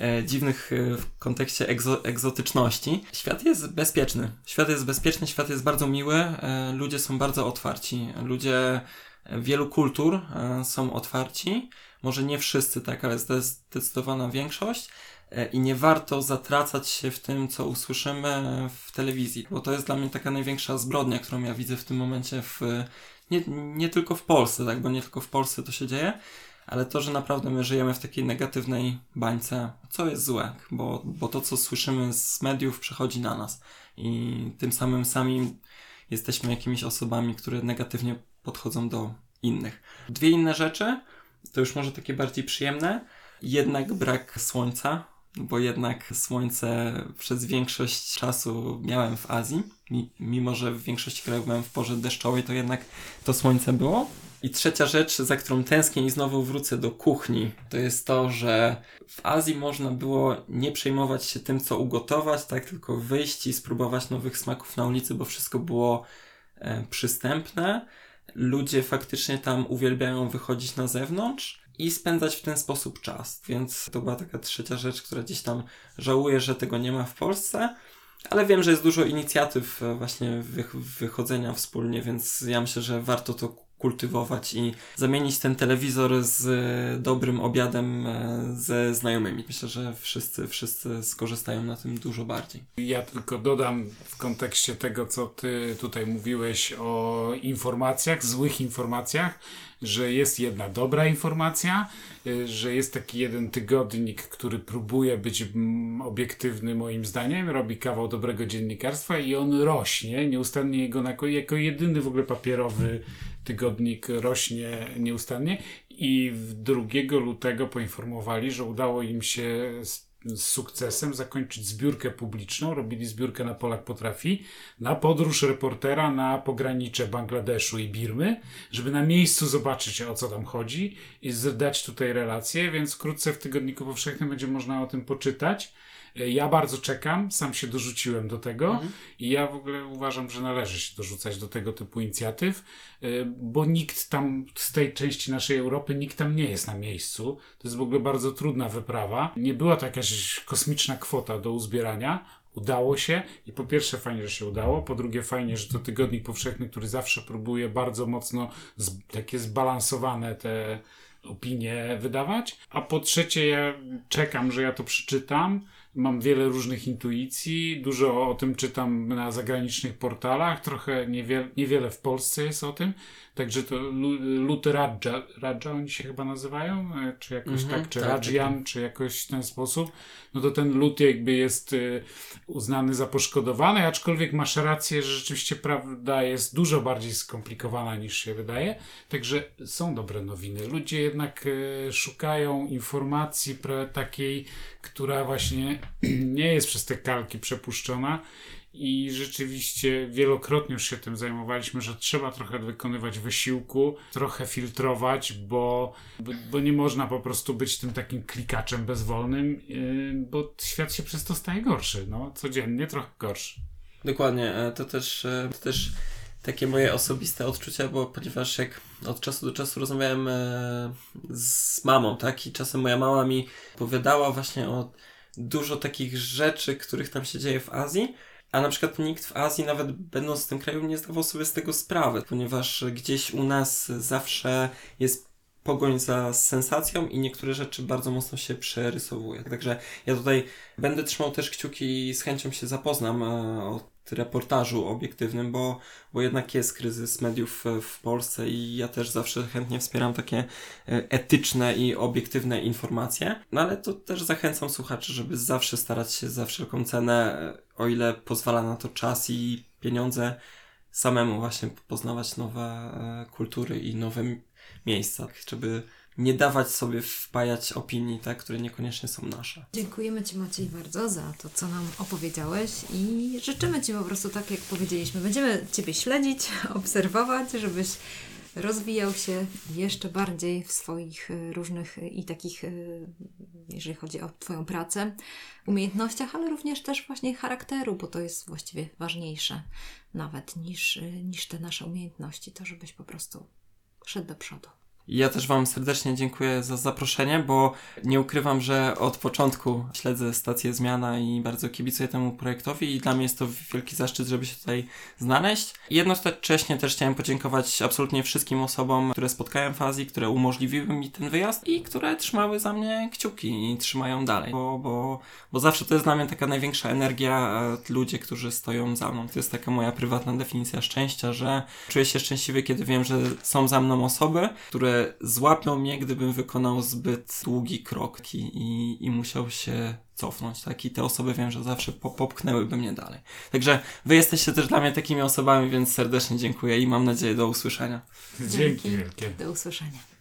E, dziwnych e, w kontekście egzo- egzotyczności. Świat jest bezpieczny. Świat jest bezpieczny, świat jest bardzo miły, e, ludzie są bardzo otwarci. Ludzie wielu kultur e, są otwarci. Może nie wszyscy, tak, ale zdecydowana większość. E, I nie warto zatracać się w tym, co usłyszymy w telewizji, bo to jest dla mnie taka największa zbrodnia, którą ja widzę w tym momencie w, nie, nie tylko w Polsce, tak, bo nie tylko w Polsce to się dzieje, ale to, że naprawdę my żyjemy w takiej negatywnej bańce, co jest złe, bo, bo to, co słyszymy z mediów, przechodzi na nas i tym samym sami jesteśmy jakimiś osobami, które negatywnie podchodzą do innych. Dwie inne rzeczy, to już może takie bardziej przyjemne, jednak brak słońca, bo jednak słońce przez większość czasu miałem w Azji, mimo że w większości krajów byłem w porze deszczowej, to jednak to słońce było. I trzecia rzecz, za którą tęsknię i znowu wrócę do kuchni, to jest to, że w Azji można było nie przejmować się tym, co ugotować, tak, tylko wyjść i spróbować nowych smaków na ulicy, bo wszystko było e, przystępne. Ludzie faktycznie tam uwielbiają wychodzić na zewnątrz i spędzać w ten sposób czas, więc to była taka trzecia rzecz, która gdzieś tam żałuję, że tego nie ma w Polsce. Ale wiem, że jest dużo inicjatyw właśnie wych- wychodzenia wspólnie, więc ja myślę, że warto to kultywować i zamienić ten telewizor z dobrym obiadem ze znajomymi. Myślę, że wszyscy, wszyscy skorzystają na tym dużo bardziej. Ja tylko dodam w kontekście tego, co ty tutaj mówiłeś o informacjach, złych informacjach, że jest jedna dobra informacja, że jest taki jeden tygodnik, który próbuje być obiektywny moim zdaniem, robi kawał dobrego dziennikarstwa i on rośnie, nieustannie jego nako- jako jedyny w ogóle papierowy tygodnik rośnie nieustannie i drugiego lutego poinformowali, że udało im się z sukcesem zakończyć zbiórkę publiczną, robili zbiórkę na Polak Potrafi, na podróż reportera na pogranicze Bangladeszu i Birmy, żeby na miejscu zobaczyć, o co tam chodzi i dać tutaj relacje, więc wkrótce w Tygodniku Powszechnym będzie można o tym poczytać. Ja bardzo czekam, sam się dorzuciłem do tego mhm. i ja w ogóle uważam, że należy się dorzucać do tego typu inicjatyw, bo nikt tam z tej części naszej Europy, nikt tam nie jest na miejscu. To jest w ogóle bardzo trudna wyprawa. Nie była to jakaś kosmiczna kwota do uzbierania. Udało się i po pierwsze fajnie, że się udało, po drugie fajnie, że to Tygodnik Powszechny, który zawsze próbuje bardzo mocno z- takie zbalansowane te opinie wydawać, a po trzecie ja czekam, że ja to przeczytam. Mam wiele różnych intuicji, dużo o tym czytam na zagranicznych portalach, trochę niewiele, niewiele w Polsce jest o tym, także to Luty Radża, Radża oni się chyba nazywają, czy jakoś mm-hmm, tak, czy tak, Radżian, tak. czy jakoś w ten sposób, no to ten Lut jakby jest uznany za poszkodowany, aczkolwiek masz rację, że rzeczywiście prawda jest dużo bardziej skomplikowana niż się wydaje, także są dobre nowiny. Ludzie jednak szukają informacji takiej, która właśnie nie jest przez te kalki przepuszczona i rzeczywiście wielokrotnie już się tym zajmowaliśmy, że trzeba trochę wykonywać wysiłku, trochę filtrować, bo, bo, bo nie można po prostu być tym takim klikaczem bezwolnym, bo świat się przez to staje gorszy, no codziennie trochę gorszy. Dokładnie, to też, to też takie moje osobiste odczucia, bo ponieważ jak od czasu do czasu rozmawiałem z mamą, tak, i czasem moja mama mi opowiadała właśnie o dużo takich rzeczy, których tam się dzieje w Azji, a na przykład nikt w Azji, nawet będąc w tym kraju, nie zdawał sobie z tego sprawy, ponieważ gdzieś u nas zawsze jest pogoń za sensacją i niektóre rzeczy bardzo mocno się przerysowuje. Także ja tutaj będę trzymał też kciuki i z chęcią się zapoznam o reportażu obiektywnym, bo, bo jednak jest kryzys mediów w Polsce i ja też zawsze chętnie wspieram takie etyczne i obiektywne informacje, no ale to też zachęcam słuchaczy, żeby zawsze starać się za wszelką cenę, o ile pozwala na to czas i pieniądze, samemu właśnie poznawać nowe kultury i nowe miejsca, żeby nie dawać sobie wpajać opinii, tak, które niekoniecznie są nasze. Dziękujemy Ci, Maciej, bardzo za to, co nam opowiedziałeś i życzymy Ci po prostu tak, jak powiedzieliśmy. Będziemy Ciebie śledzić, obserwować, żebyś rozwijał się jeszcze bardziej w swoich różnych i takich, jeżeli chodzi o Twoją pracę, umiejętnościach, ale również też właśnie charakteru, bo to jest właściwie ważniejsze nawet niż, niż te nasze umiejętności, to żebyś po prostu szedł do przodu. Ja też Wam serdecznie dziękuję za zaproszenie, bo nie ukrywam, że od początku śledzę stację Zmiana i bardzo kibicuję temu projektowi i dla mnie jest to wielki zaszczyt, żeby się tutaj znaleźć. I jednocześnie też chciałem podziękować absolutnie wszystkim osobom, które spotkałem w Azji, które umożliwiły mi ten wyjazd i które trzymały za mnie kciuki i trzymają dalej, bo, bo, bo zawsze to jest dla mnie taka największa energia, ludzie, którzy stoją za mną. To jest taka moja prywatna definicja szczęścia, że czuję się szczęśliwy, kiedy wiem, że są za mną osoby, które złapią mnie, gdybym wykonał zbyt długi krok i, i, i musiał się cofnąć, tak? I te osoby wiem, że zawsze popchnęłyby mnie dalej. Także wy jesteście też dla mnie takimi osobami, więc serdecznie dziękuję i mam nadzieję do usłyszenia. Dzięki wielkie. Do usłyszenia.